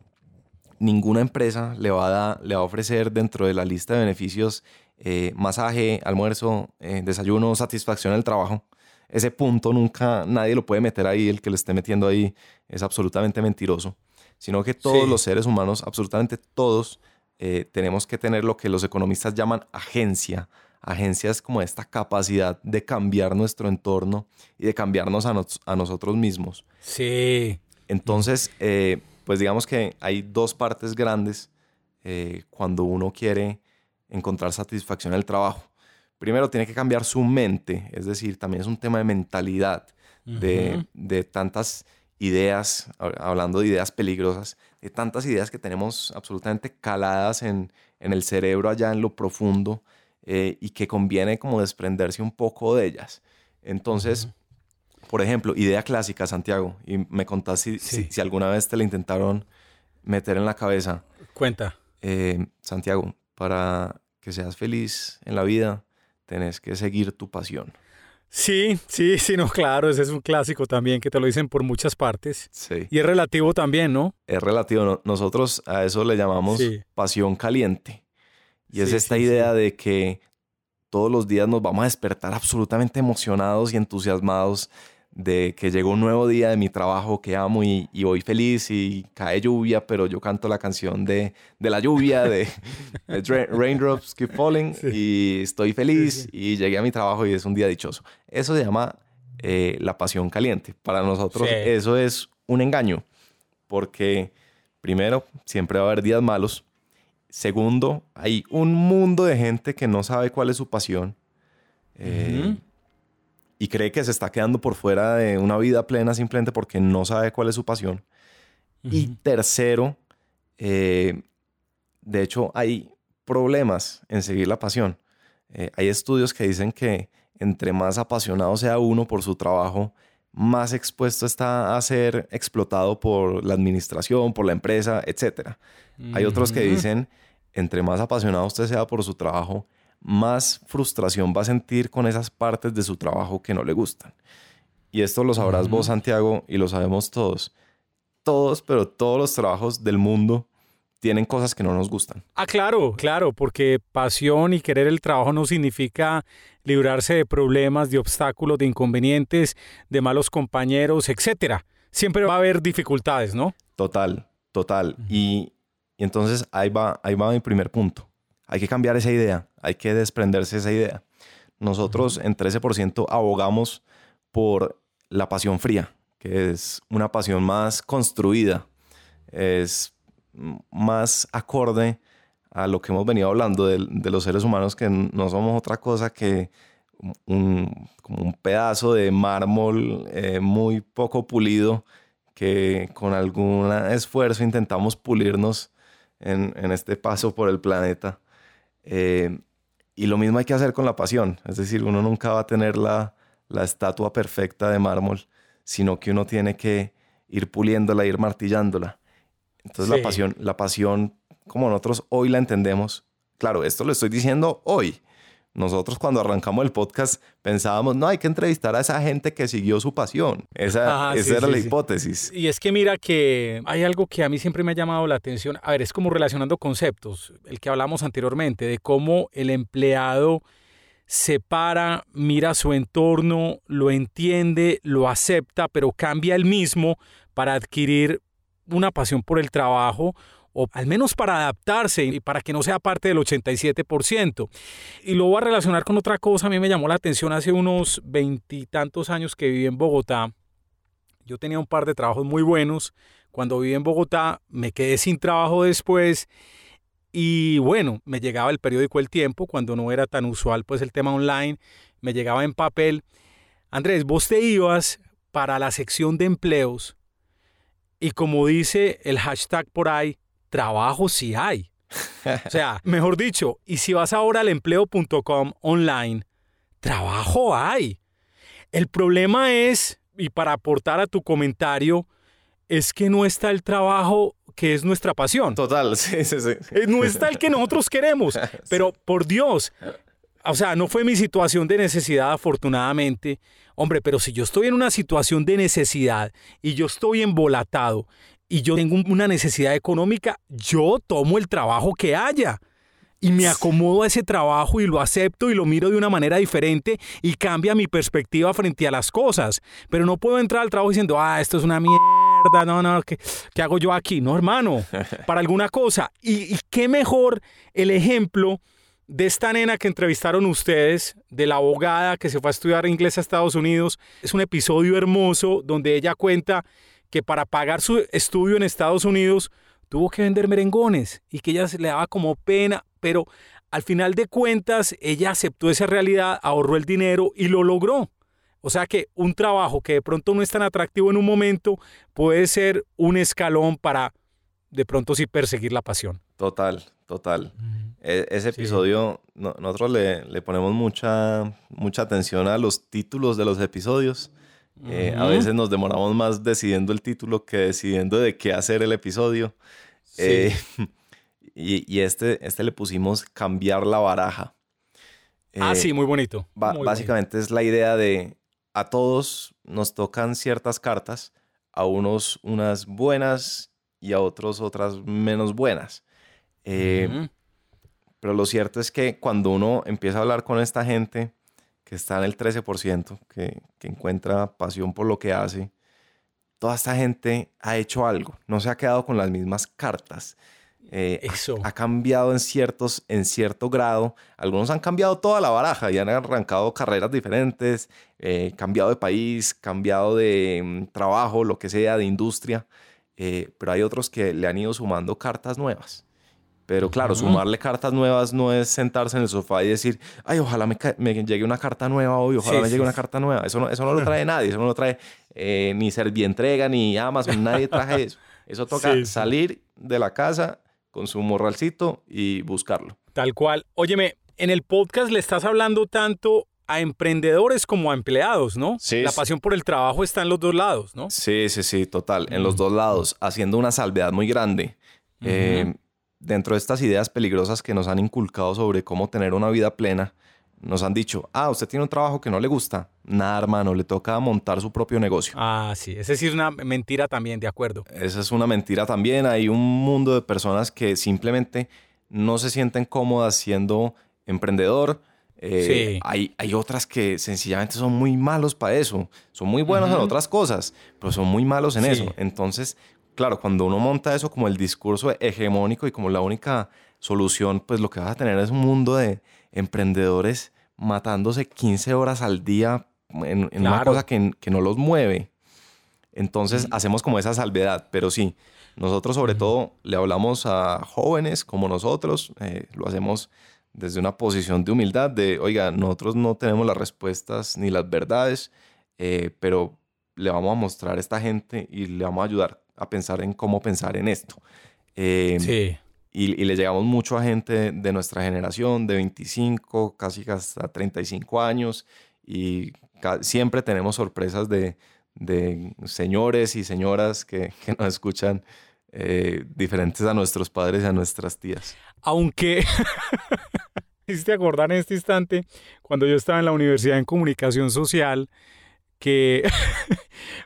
ninguna empresa le va a, da, le va a ofrecer dentro de la lista de beneficios eh, masaje, almuerzo, eh, desayuno, satisfacción en el trabajo. Ese punto nunca nadie lo puede meter ahí. El que lo esté metiendo ahí es absolutamente mentiroso. Sino que todos sí. los seres humanos, absolutamente todos, eh, tenemos que tener lo que los economistas llaman agencia. Agencia es como esta capacidad de cambiar nuestro entorno y de cambiarnos a, nos, a nosotros mismos. Sí. Entonces, eh, pues digamos que hay dos partes grandes eh, cuando uno quiere encontrar satisfacción en el trabajo. primero tiene que cambiar su mente, es decir, también es un tema de mentalidad, uh-huh. de, de tantas ideas, hablando de ideas peligrosas, de tantas ideas que tenemos absolutamente caladas en, en el cerebro, allá en lo profundo, eh, y que conviene como desprenderse un poco de ellas. Entonces, uh-huh. por ejemplo, idea clásica, Santiago, y me contás si, sí. si, si alguna vez te la intentaron meter en la cabeza. Cuenta. Eh, Santiago, para que seas feliz en la vida, tenés que seguir tu pasión. Sí, sí, sí, no, claro, ese es un clásico también que te lo dicen por muchas partes. Sí. Y es relativo también, ¿no? Es relativo, ¿no? Nosotros a eso le llamamos sí. pasión caliente. Y sí, es esta sí, idea sí. de que todos los días nos vamos a despertar absolutamente emocionados y entusiasmados de que llegó un nuevo día de mi trabajo que amo y, y voy feliz y cae lluvia, pero yo canto la canción de, de la lluvia, de, de Dra- Raindrops Keep Falling sí. y estoy feliz sí, sí. y llegué a mi trabajo y es un día dichoso. Eso se llama eh, la pasión caliente. Para nosotros sí. eso es un engaño porque, primero, siempre va a haber días malos. Segundo, hay un mundo de gente que no sabe cuál es su pasión. Eh, uh-huh. Y cree que se está quedando por fuera de una vida plena simplemente porque no sabe cuál es su pasión. Uh-huh. Y tercero, eh, de hecho hay problemas en seguir la pasión. Eh, hay estudios que dicen que entre más apasionado sea uno por su trabajo, más expuesto está a ser explotado por la administración, por la empresa, etcétera. Uh-huh. Hay otros que dicen, entre más apasionado usted sea por su trabajo, más frustración va a sentir con esas partes de su trabajo que no le gustan. Y esto lo sabrás uh-huh. vos, Santiago, y lo sabemos todos. Todos, pero todos los trabajos del mundo tienen cosas que no nos gustan. Ah, claro, claro, porque pasión y querer el trabajo no significa librarse de problemas, de obstáculos, de inconvenientes, de malos compañeros, etcétera. Siempre va a haber dificultades, ¿no? Total, total. Uh-huh. Y, y entonces ahí va, ahí va mi primer punto. Hay que cambiar esa idea, hay que desprenderse de esa idea. Nosotros en trece por ciento abogamos por la pasión fría, que es una pasión más construida, es más acorde a lo que hemos venido hablando de, de los seres humanos, que no somos otra cosa que un, como un pedazo de mármol eh, muy poco pulido, que con algún esfuerzo intentamos pulirnos en, en este paso por el planeta. Eh, y lo mismo hay que hacer con la pasión, es decir, uno nunca va a tener la, la estatua perfecta de mármol, sino que uno tiene que ir puliéndola, ir martillándola. Entonces sí. la pasión, la pasión como nosotros hoy la entendemos, claro, esto lo estoy diciendo hoy. Nosotros cuando arrancamos el podcast pensábamos, no, hay que entrevistar a esa gente que siguió su pasión. Esa, Ajá, esa sí, era sí, la sí. hipótesis. Y es que mira que hay algo que a mí siempre me ha llamado la atención. A ver, es como relacionando conceptos, el que hablamos anteriormente, de cómo el empleado se para, mira su entorno, lo entiende, lo acepta, pero cambia él mismo para adquirir una pasión por el trabajo, o al menos para adaptarse y para que no sea parte del ochenta y siete por ciento. Y lo voy a relacionar con otra cosa. A mí me llamó la atención hace unos veintitantos años que viví en Bogotá. Yo tenía un par de trabajos muy buenos. Cuando viví en Bogotá me quedé sin trabajo después. Y bueno, me llegaba el periódico El Tiempo, cuando no era tan usual pues el tema online. Me llegaba en papel. Andrés, vos te ibas para la sección de empleos y como dice el hashtag por ahí, trabajo sí hay. O sea, mejor dicho, y si vas ahora al empleo punto com online, trabajo hay. El problema es, y para aportar a tu comentario, es que no está el trabajo que es nuestra pasión. Total, sí, sí, sí. No está el que nosotros queremos, pero por Dios, o sea, no fue mi situación de necesidad afortunadamente. Hombre, pero si yo estoy en una situación de necesidad y yo estoy embolatado, y yo tengo una necesidad económica, yo tomo el trabajo que haya y me acomodo a ese trabajo y lo acepto y lo miro de una manera diferente y cambia mi perspectiva frente a las cosas. Pero no puedo entrar al trabajo diciendo, ah, esto es una mierda, no, no, ¿qué, qué hago yo aquí? No, hermano, para alguna cosa. Y, y qué mejor el ejemplo de esta nena que entrevistaron ustedes, de la abogada que se fue a estudiar inglés a Estados Unidos. Es un episodio hermoso donde ella cuenta que para pagar su estudio en Estados Unidos tuvo que vender merengones y que ella se le daba como pena, pero Al final de cuentas, ella aceptó esa realidad, ahorró el dinero y lo logró. O sea que un trabajo que de pronto no es tan atractivo en un momento puede ser un escalón para de pronto sí perseguir la pasión. Total, total. Uh-huh. E- ese episodio, sí. no, nosotros le, le ponemos mucha, mucha atención a los títulos de los episodios. Uh-huh. Eh, a veces nos demoramos más decidiendo el título que decidiendo de qué hacer el episodio. Sí. Eh, Y, y este, este le pusimos cambiar la baraja. Eh, ah, sí, muy bonito. Ba- muy básicamente bonito. Es la idea de a todos nos tocan ciertas cartas, a unos unas buenas y a otros otras menos buenas. Eh, uh-huh. Pero lo cierto es que cuando uno empieza a hablar con esta gente que está en el trece por ciento, que, que encuentra pasión por lo que hace, toda esta gente ha hecho algo, no se ha quedado con las mismas cartas. Eh, Eso. Ha, ha cambiado en, ciertos, en cierto grado. Algunos han cambiado toda la baraja y han arrancado carreras diferentes, eh, cambiado de país, cambiado de um, trabajo, lo que sea, de industria. Eh, pero hay otros que le han ido sumando cartas nuevas. Pero claro, uh-huh. Sumarle cartas nuevas no es sentarse en el sofá y decir, ay, ojalá me, ca- me llegue una carta nueva hoy, ojalá sí, me llegue sí, una sí. carta nueva. Eso no, eso no lo trae nadie, eso no lo trae eh, ni Servientrega, ni Amazon, nadie trae eso. Eso toca sí, salir de la casa con su morralcito y buscarlo. Tal cual. Óyeme, en el podcast le estás hablando tanto a emprendedores como a empleados, ¿no? Sí. La pasión por el trabajo está en los dos lados, ¿no? Sí, sí, sí, total. En mm. los dos lados, haciendo una salvedad muy grande. Mm-hmm. Eh, dentro de estas ideas peligrosas que nos han inculcado sobre cómo tener una vida plena, nos han dicho, ah, usted tiene un trabajo que no le gusta. Nada, hermano, le toca montar su propio negocio. Ah, sí. Esa sí es una mentira también, de acuerdo. Esa es una mentira también. Hay un mundo de personas que simplemente no se sienten cómodas siendo emprendedor. Eh, sí. Hay, hay otras que sencillamente son muy malos para eso. Son muy buenos uh-huh. en otras cosas, pero son muy malos en sí. eso. Entonces, claro, cuando uno monta eso como el discurso hegemónico y como la única solución, pues lo que vas a tener es un mundo de emprendedores matándose quince horas al día en, en claro. una cosa que, que no los mueve. Entonces, hacemos como esa salvedad. Pero sí, nosotros sobre todo le hablamos a jóvenes como nosotros. Eh, lo hacemos desde una posición de humildad de, oiga, nosotros no tenemos las respuestas ni las verdades, eh, pero le vamos a mostrar a esta gente y le vamos a ayudar a pensar en cómo pensar en esto. Eh, sí. Y, y le llegamos mucho a gente de nuestra generación, de veinticinco, casi hasta treinta y cinco años. Y ca- siempre tenemos sorpresas de, de señores y señoras que, que nos escuchan eh, diferentes a nuestros padres y a nuestras tías. Aunque, hiciste acordar en este instante, cuando yo estaba en la Universidad en Comunicación Social, que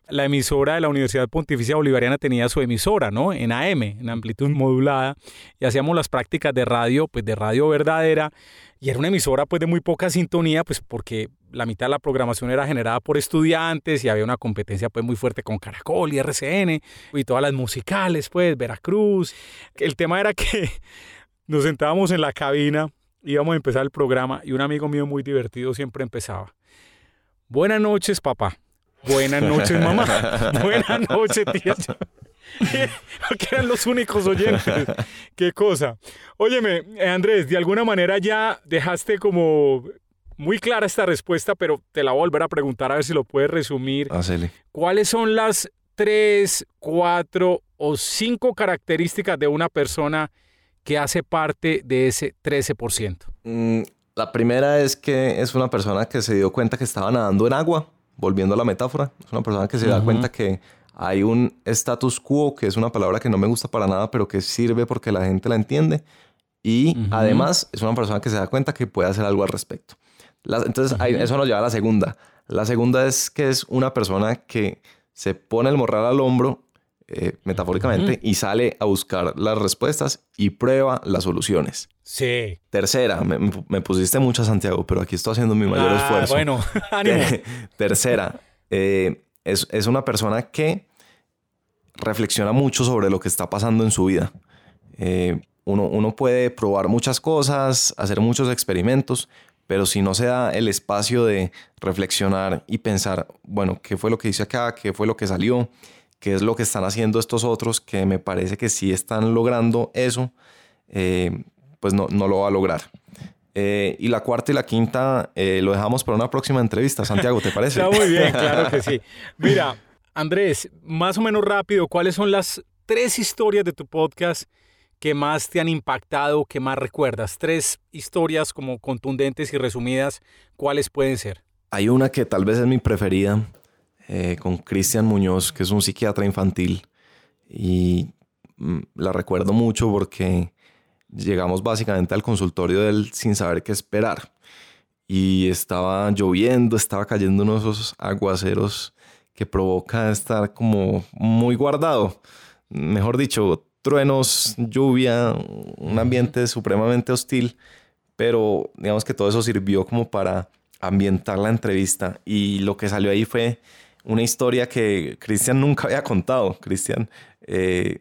la emisora de la Universidad Pontificia Bolivariana tenía su emisora, ¿no? En A M, en amplitud modulada, y hacíamos las prácticas de radio, pues de radio verdadera, y era una emisora pues de muy poca sintonía, pues porque la mitad de la programación era generada por estudiantes y había una competencia pues muy fuerte con Caracol y R C N y todas las musicales, pues Veracruz. El tema era que nos sentábamos en la cabina, íbamos a empezar el programa y un amigo mío muy divertido siempre empezaba. Buenas noches, papá. Buenas noches, mamá. Buenas noches, tía. Que eran los únicos oyentes. Qué cosa. Óyeme, Andrés, de alguna manera ya dejaste como muy clara esta respuesta, pero te la voy a volver a preguntar a ver si lo puedes resumir. Hacele. ¿Cuáles son las tres, cuatro o cinco características de una persona que hace parte de ese trece por ciento? Mm. La primera es que es una persona que se dio cuenta que estaba nadando en agua, volviendo a la metáfora. Es una persona que se da uh-huh. cuenta que hay un status quo, que es una palabra que no me gusta para nada, pero que sirve porque la gente la entiende. Y uh-huh. además es una persona que se da cuenta que puede hacer algo al respecto. La, entonces, uh-huh. hay, eso nos lleva a la segunda. La segunda es que es una persona que se pone el morral al hombro, eh, metafóricamente, uh-huh. y sale a buscar las respuestas y prueba las soluciones. Sí. Tercera, me, me pusiste mucha, Santiago, pero aquí estoy haciendo mi mayor ah, esfuerzo. Bueno, ánimo. Tercera, eh, es, es una persona que reflexiona mucho sobre lo que está pasando en su vida. Eh, uno, uno puede probar muchas cosas, hacer muchos experimentos, pero si no se da el espacio de reflexionar y pensar, bueno, ¿qué fue lo que hice acá? ¿Qué fue lo que salió? ¿Qué es lo que están haciendo estos otros que me parece que sí están logrando eso? Eh, pues no, no lo va a lograr. Eh, y la cuarta y la quinta eh, lo dejamos para una próxima entrevista. Santiago, ¿te parece? Está muy bien, claro que sí. Mira, Andrés, más o menos rápido, ¿cuáles son las tres historias de tu podcast que más te han impactado, que más recuerdas? Tres historias como contundentes y resumidas, ¿cuáles pueden ser? Hay una que tal vez es mi preferida, eh, con Cristian Muñoz, que es un psiquiatra infantil. Y mm, la recuerdo mucho porque... llegamos básicamente al consultorio de él sin saber qué esperar. Y estaba lloviendo, estaba cayendo uno de esos aguaceros que provoca estar como muy guardado. Mejor dicho, truenos, lluvia, un ambiente supremamente hostil. Pero digamos que todo eso sirvió como para ambientar la entrevista. Y lo que salió ahí fue una historia que Cristian nunca había contado. Cristian... Eh,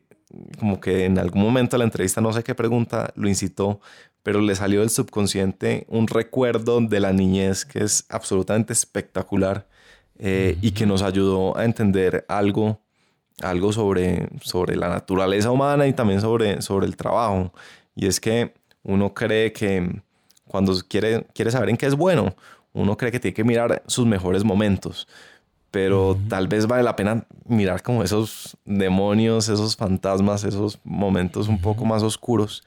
como que en algún momento de la entrevista, no sé qué pregunta, lo incitó, pero le salió del subconsciente un recuerdo de la niñez que es absolutamente espectacular eh, mm-hmm. y que nos ayudó a entender algo, algo sobre, sobre la naturaleza humana y también sobre, sobre el trabajo. Y es que uno cree que cuando quiere, quiere saber en qué es bueno, uno cree que tiene que mirar sus mejores momentos. Pero uh-huh. tal vez vale la pena mirar como esos demonios, esos fantasmas, esos momentos un uh-huh. poco más oscuros,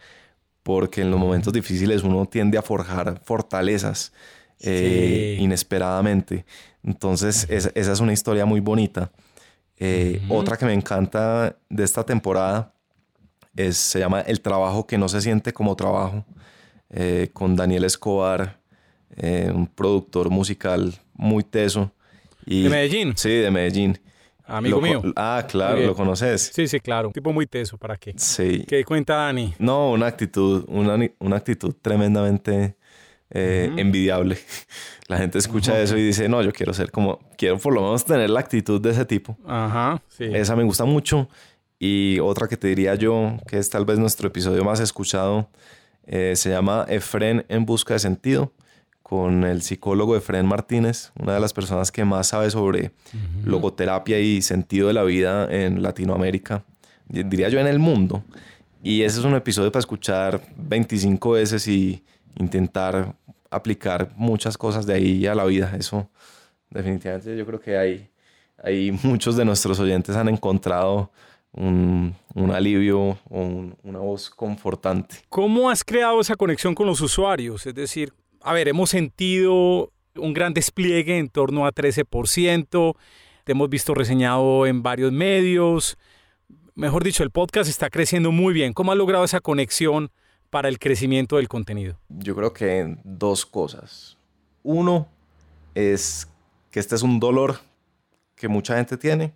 porque en los momentos difíciles uno tiende a forjar fortalezas sí. eh, inesperadamente. Entonces uh-huh. es, esa es una historia muy bonita. Eh, uh-huh. Otra que me encanta de esta temporada es, se llama El trabajo que no se siente como trabajo, eh, con Daniel Escobar, eh, un productor musical muy teso. Y, ¿de Medellín? Sí, de Medellín. Amigo lo, mío. Ah, claro, ¿lo conoces? Sí, sí, claro. Un tipo muy teso, ¿para qué? Sí. ¿Qué cuenta Dani? No, una actitud, una, una actitud tremendamente eh, uh-huh. envidiable. La gente escucha uh-huh. eso y dice, no, yo quiero ser como... Quiero por lo menos tener la actitud de ese tipo. Ajá, uh-huh. sí. Esa me gusta mucho. Y otra que te diría yo, que es tal vez nuestro episodio más escuchado, eh, se llama Efrén en busca de sentido, con el psicólogo Efrén Martínez, una de las personas que más sabe sobre uh-huh. logoterapia y sentido de la vida en Latinoamérica, diría yo en el mundo. Y ese es un episodio para escuchar veinticinco veces y intentar aplicar muchas cosas de ahí a la vida. Eso definitivamente yo creo que hay, hay muchos de nuestros oyentes han encontrado Un, un alivio o un, una voz confortante. ¿Cómo has creado esa conexión con los usuarios? Es decir, a ver, hemos sentido un gran despliegue en torno a trece por ciento, te hemos visto reseñado en varios medios, mejor dicho, el podcast está creciendo muy bien. ¿Cómo has logrado esa conexión para el crecimiento del contenido? Yo creo que dos cosas. Uno es que este es un dolor que mucha gente tiene.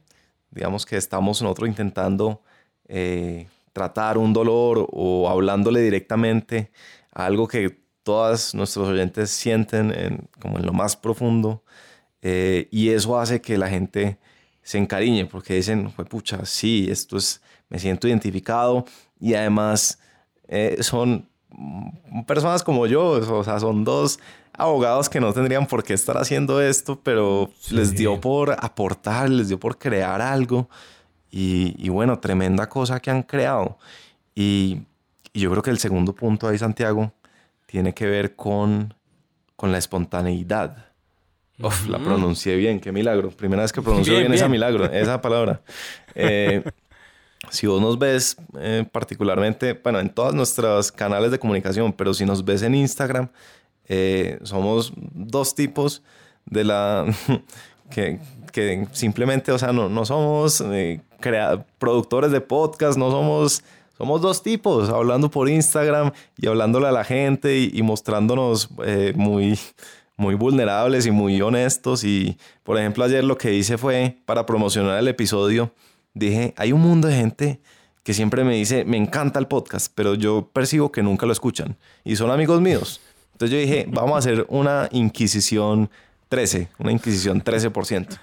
Digamos que estamos nosotros intentando eh, tratar un dolor o hablándole directamente a algo que todos nuestros oyentes sienten en, como en lo más profundo, eh, y eso hace que la gente se encariñe porque dicen, pucha, sí, esto es, me siento identificado, y además eh, son personas como yo, o sea, son dos abogados que no tendrían por qué estar haciendo esto, pero sí. les dio por aportar, les dio por crear algo, y, y bueno, tremenda cosa que han creado. Y, y yo creo que el segundo punto ahí, Santiago, tiene que ver con, con la espontaneidad. Uf, mm-hmm. la pronuncié bien, qué milagro. Primera vez que pronuncio bien, bien, bien. esa milagro, esa palabra. Eh, si vos nos ves eh, particularmente, bueno, en todos nuestros canales de comunicación, pero si nos ves en Instagram, eh, somos dos tipos de la... que, que simplemente, o sea, no, no somos eh, crea- productores de podcast, no somos... Somos dos tipos, hablando por Instagram y hablándole a la gente y, y mostrándonos eh, muy, muy vulnerables y muy honestos. Y, por ejemplo, ayer lo que hice fue, para promocionar el episodio, dije, hay un mundo de gente que siempre me dice, me encanta el podcast, pero yo percibo que nunca lo escuchan. Y son amigos míos. Entonces yo dije, vamos a hacer una Inquisición trece, una Inquisición trece por ciento.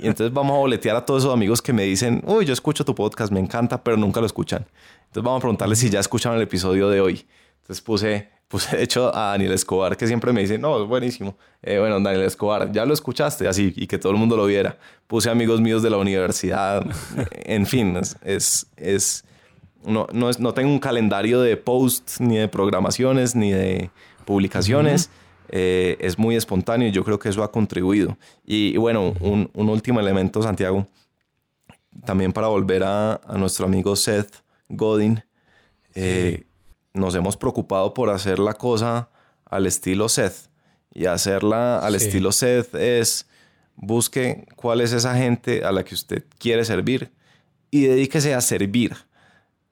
Y entonces vamos a boletear a todos esos amigos que me dicen, uy, yo escucho tu podcast, me encanta, pero nunca lo escuchan. Entonces vamos a preguntarles si ya escucharon el episodio de hoy. Entonces puse, puse de hecho, a Daniel Escobar, que siempre me dice, no, es buenísimo. Eh, bueno, Daniel Escobar, ¿ya lo escuchaste? Así, y que todo el mundo lo viera. Puse amigos míos de la universidad. En fin, es, es, es, no, no, es, no tengo un calendario de posts, ni de programaciones, ni de publicaciones. Uh-huh. eh, es muy espontáneo y yo creo que eso ha contribuido. Y, y bueno, un, un último elemento, Santiago, también para volver a, a nuestro amigo Seth Godin, eh, nos hemos preocupado por hacer la cosa al estilo Seth. Y hacerla al sí. estilo Seth es busque cuál es esa gente a la que usted quiere servir y dedíquese a servir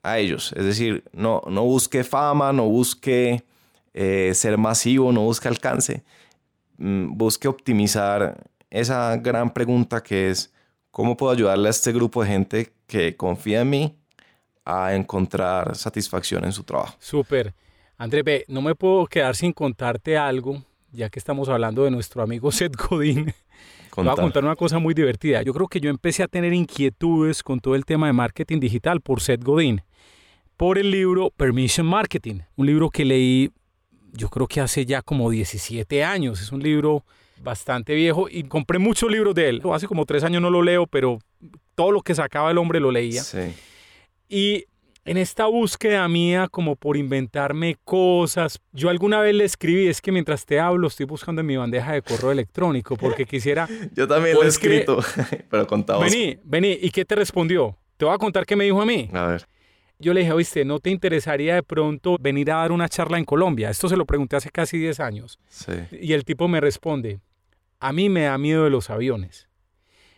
a ellos. Es decir, no, no busque fama, no busque eh, ser masivo, no busque alcance. Busque optimizar esa gran pregunta que es ¿cómo puedo ayudarle a este grupo de gente que confía en mí a encontrar satisfacción en su trabajo? Súper. Andrés B., no me puedo quedar sin contarte algo, ya que estamos hablando de nuestro amigo Seth Godin. Te voy a contar una cosa muy divertida. Yo creo que yo empecé a tener inquietudes con todo el tema de marketing digital por Seth Godin, por el libro Permission Marketing, un libro que leí yo creo que hace ya como diecisiete años. Es un libro bastante viejo y compré muchos libros de él. Hace como tres años no lo leo, pero todo lo que sacaba el hombre lo leía. Sí. Y en esta búsqueda mía como por inventarme cosas, yo alguna vez le escribí, es que mientras te hablo estoy buscando en mi bandeja de correo electrónico porque quisiera... Yo también lo he escrito, que... pero contamos. Vení, vení. ¿Y qué te respondió? Te voy a contar qué me dijo a mí. A ver. Yo le dije, oíste, ¿no te interesaría de pronto venir a dar una charla en Colombia? Esto se lo pregunté hace casi diez años. Sí. Y el tipo me responde, a mí me da miedo de los aviones.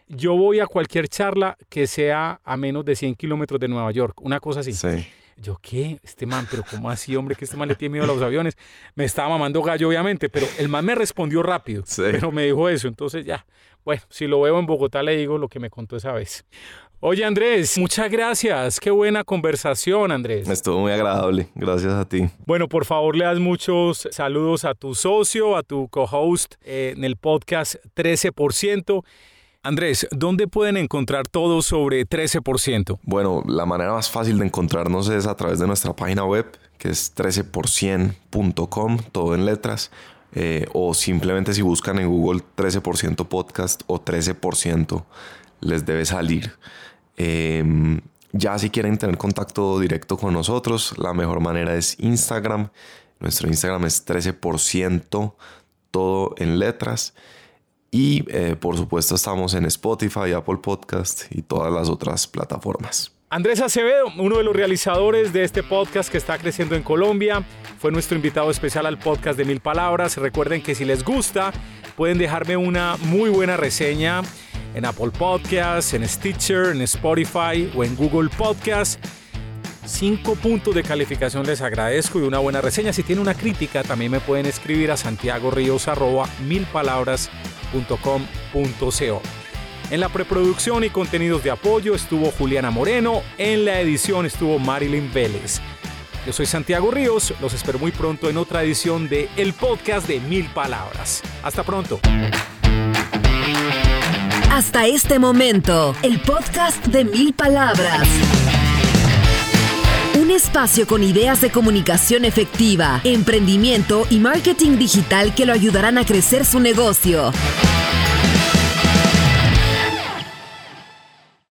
Yo voy a cualquier charla que sea a menos de cien kilómetros de Nueva York, una cosa así. Sí. Yo, ¿qué? Este man, pero ¿cómo así, hombre? Que este man le tiene miedo a los aviones. Me estaba mamando gallo, obviamente, pero el man me respondió rápido. Sí. Pero me dijo eso, entonces ya. Bueno, si lo veo en Bogotá le digo lo que me contó esa vez. Oye, Andrés, muchas gracias. Qué buena conversación, Andrés. Estuvo muy agradable. Gracias a ti. Bueno, por favor, le das muchos saludos a tu socio, a tu co-host eh, en el podcast trece por ciento. Andrés, ¿dónde pueden encontrar todo sobre trece por ciento? Bueno, la manera más fácil de encontrarnos es a través de nuestra página web, que es trece por ciento punto com, todo en letras, eh, o simplemente si buscan en Google trece por ciento podcast o trece por ciento les debe salir. Eh, ya si quieren tener contacto directo con nosotros, la mejor manera es Instagram. Nuestro Instagram es trece por ciento, todo en letras. Y eh, por supuesto estamos en Spotify, Apple Podcast y todas las otras plataformas. Andrés Acevedo, uno de los realizadores de este podcast que está creciendo en Colombia, fue nuestro invitado especial al podcast de Mil Palabras. Recuerden que si les gusta pueden dejarme una muy buena reseña en Apple Podcast, en Stitcher, en Spotify o en Google Podcast. Cinco puntos de calificación les agradezco y una buena reseña. Si tienen una crítica también me pueden escribir a santiago ríos arroba mil palabras punto com punto co. En la preproducción y contenidos de apoyo estuvo Juliana Moreno. En la edición estuvo Marilyn Vélez. Yo soy Santiago Ríos. Los espero muy pronto en otra edición de El Podcast de Mil Palabras. Hasta pronto. Hasta este momento, el podcast de Mil Palabras. Un espacio con ideas de comunicación efectiva, emprendimiento y marketing digital que lo ayudarán a crecer su negocio.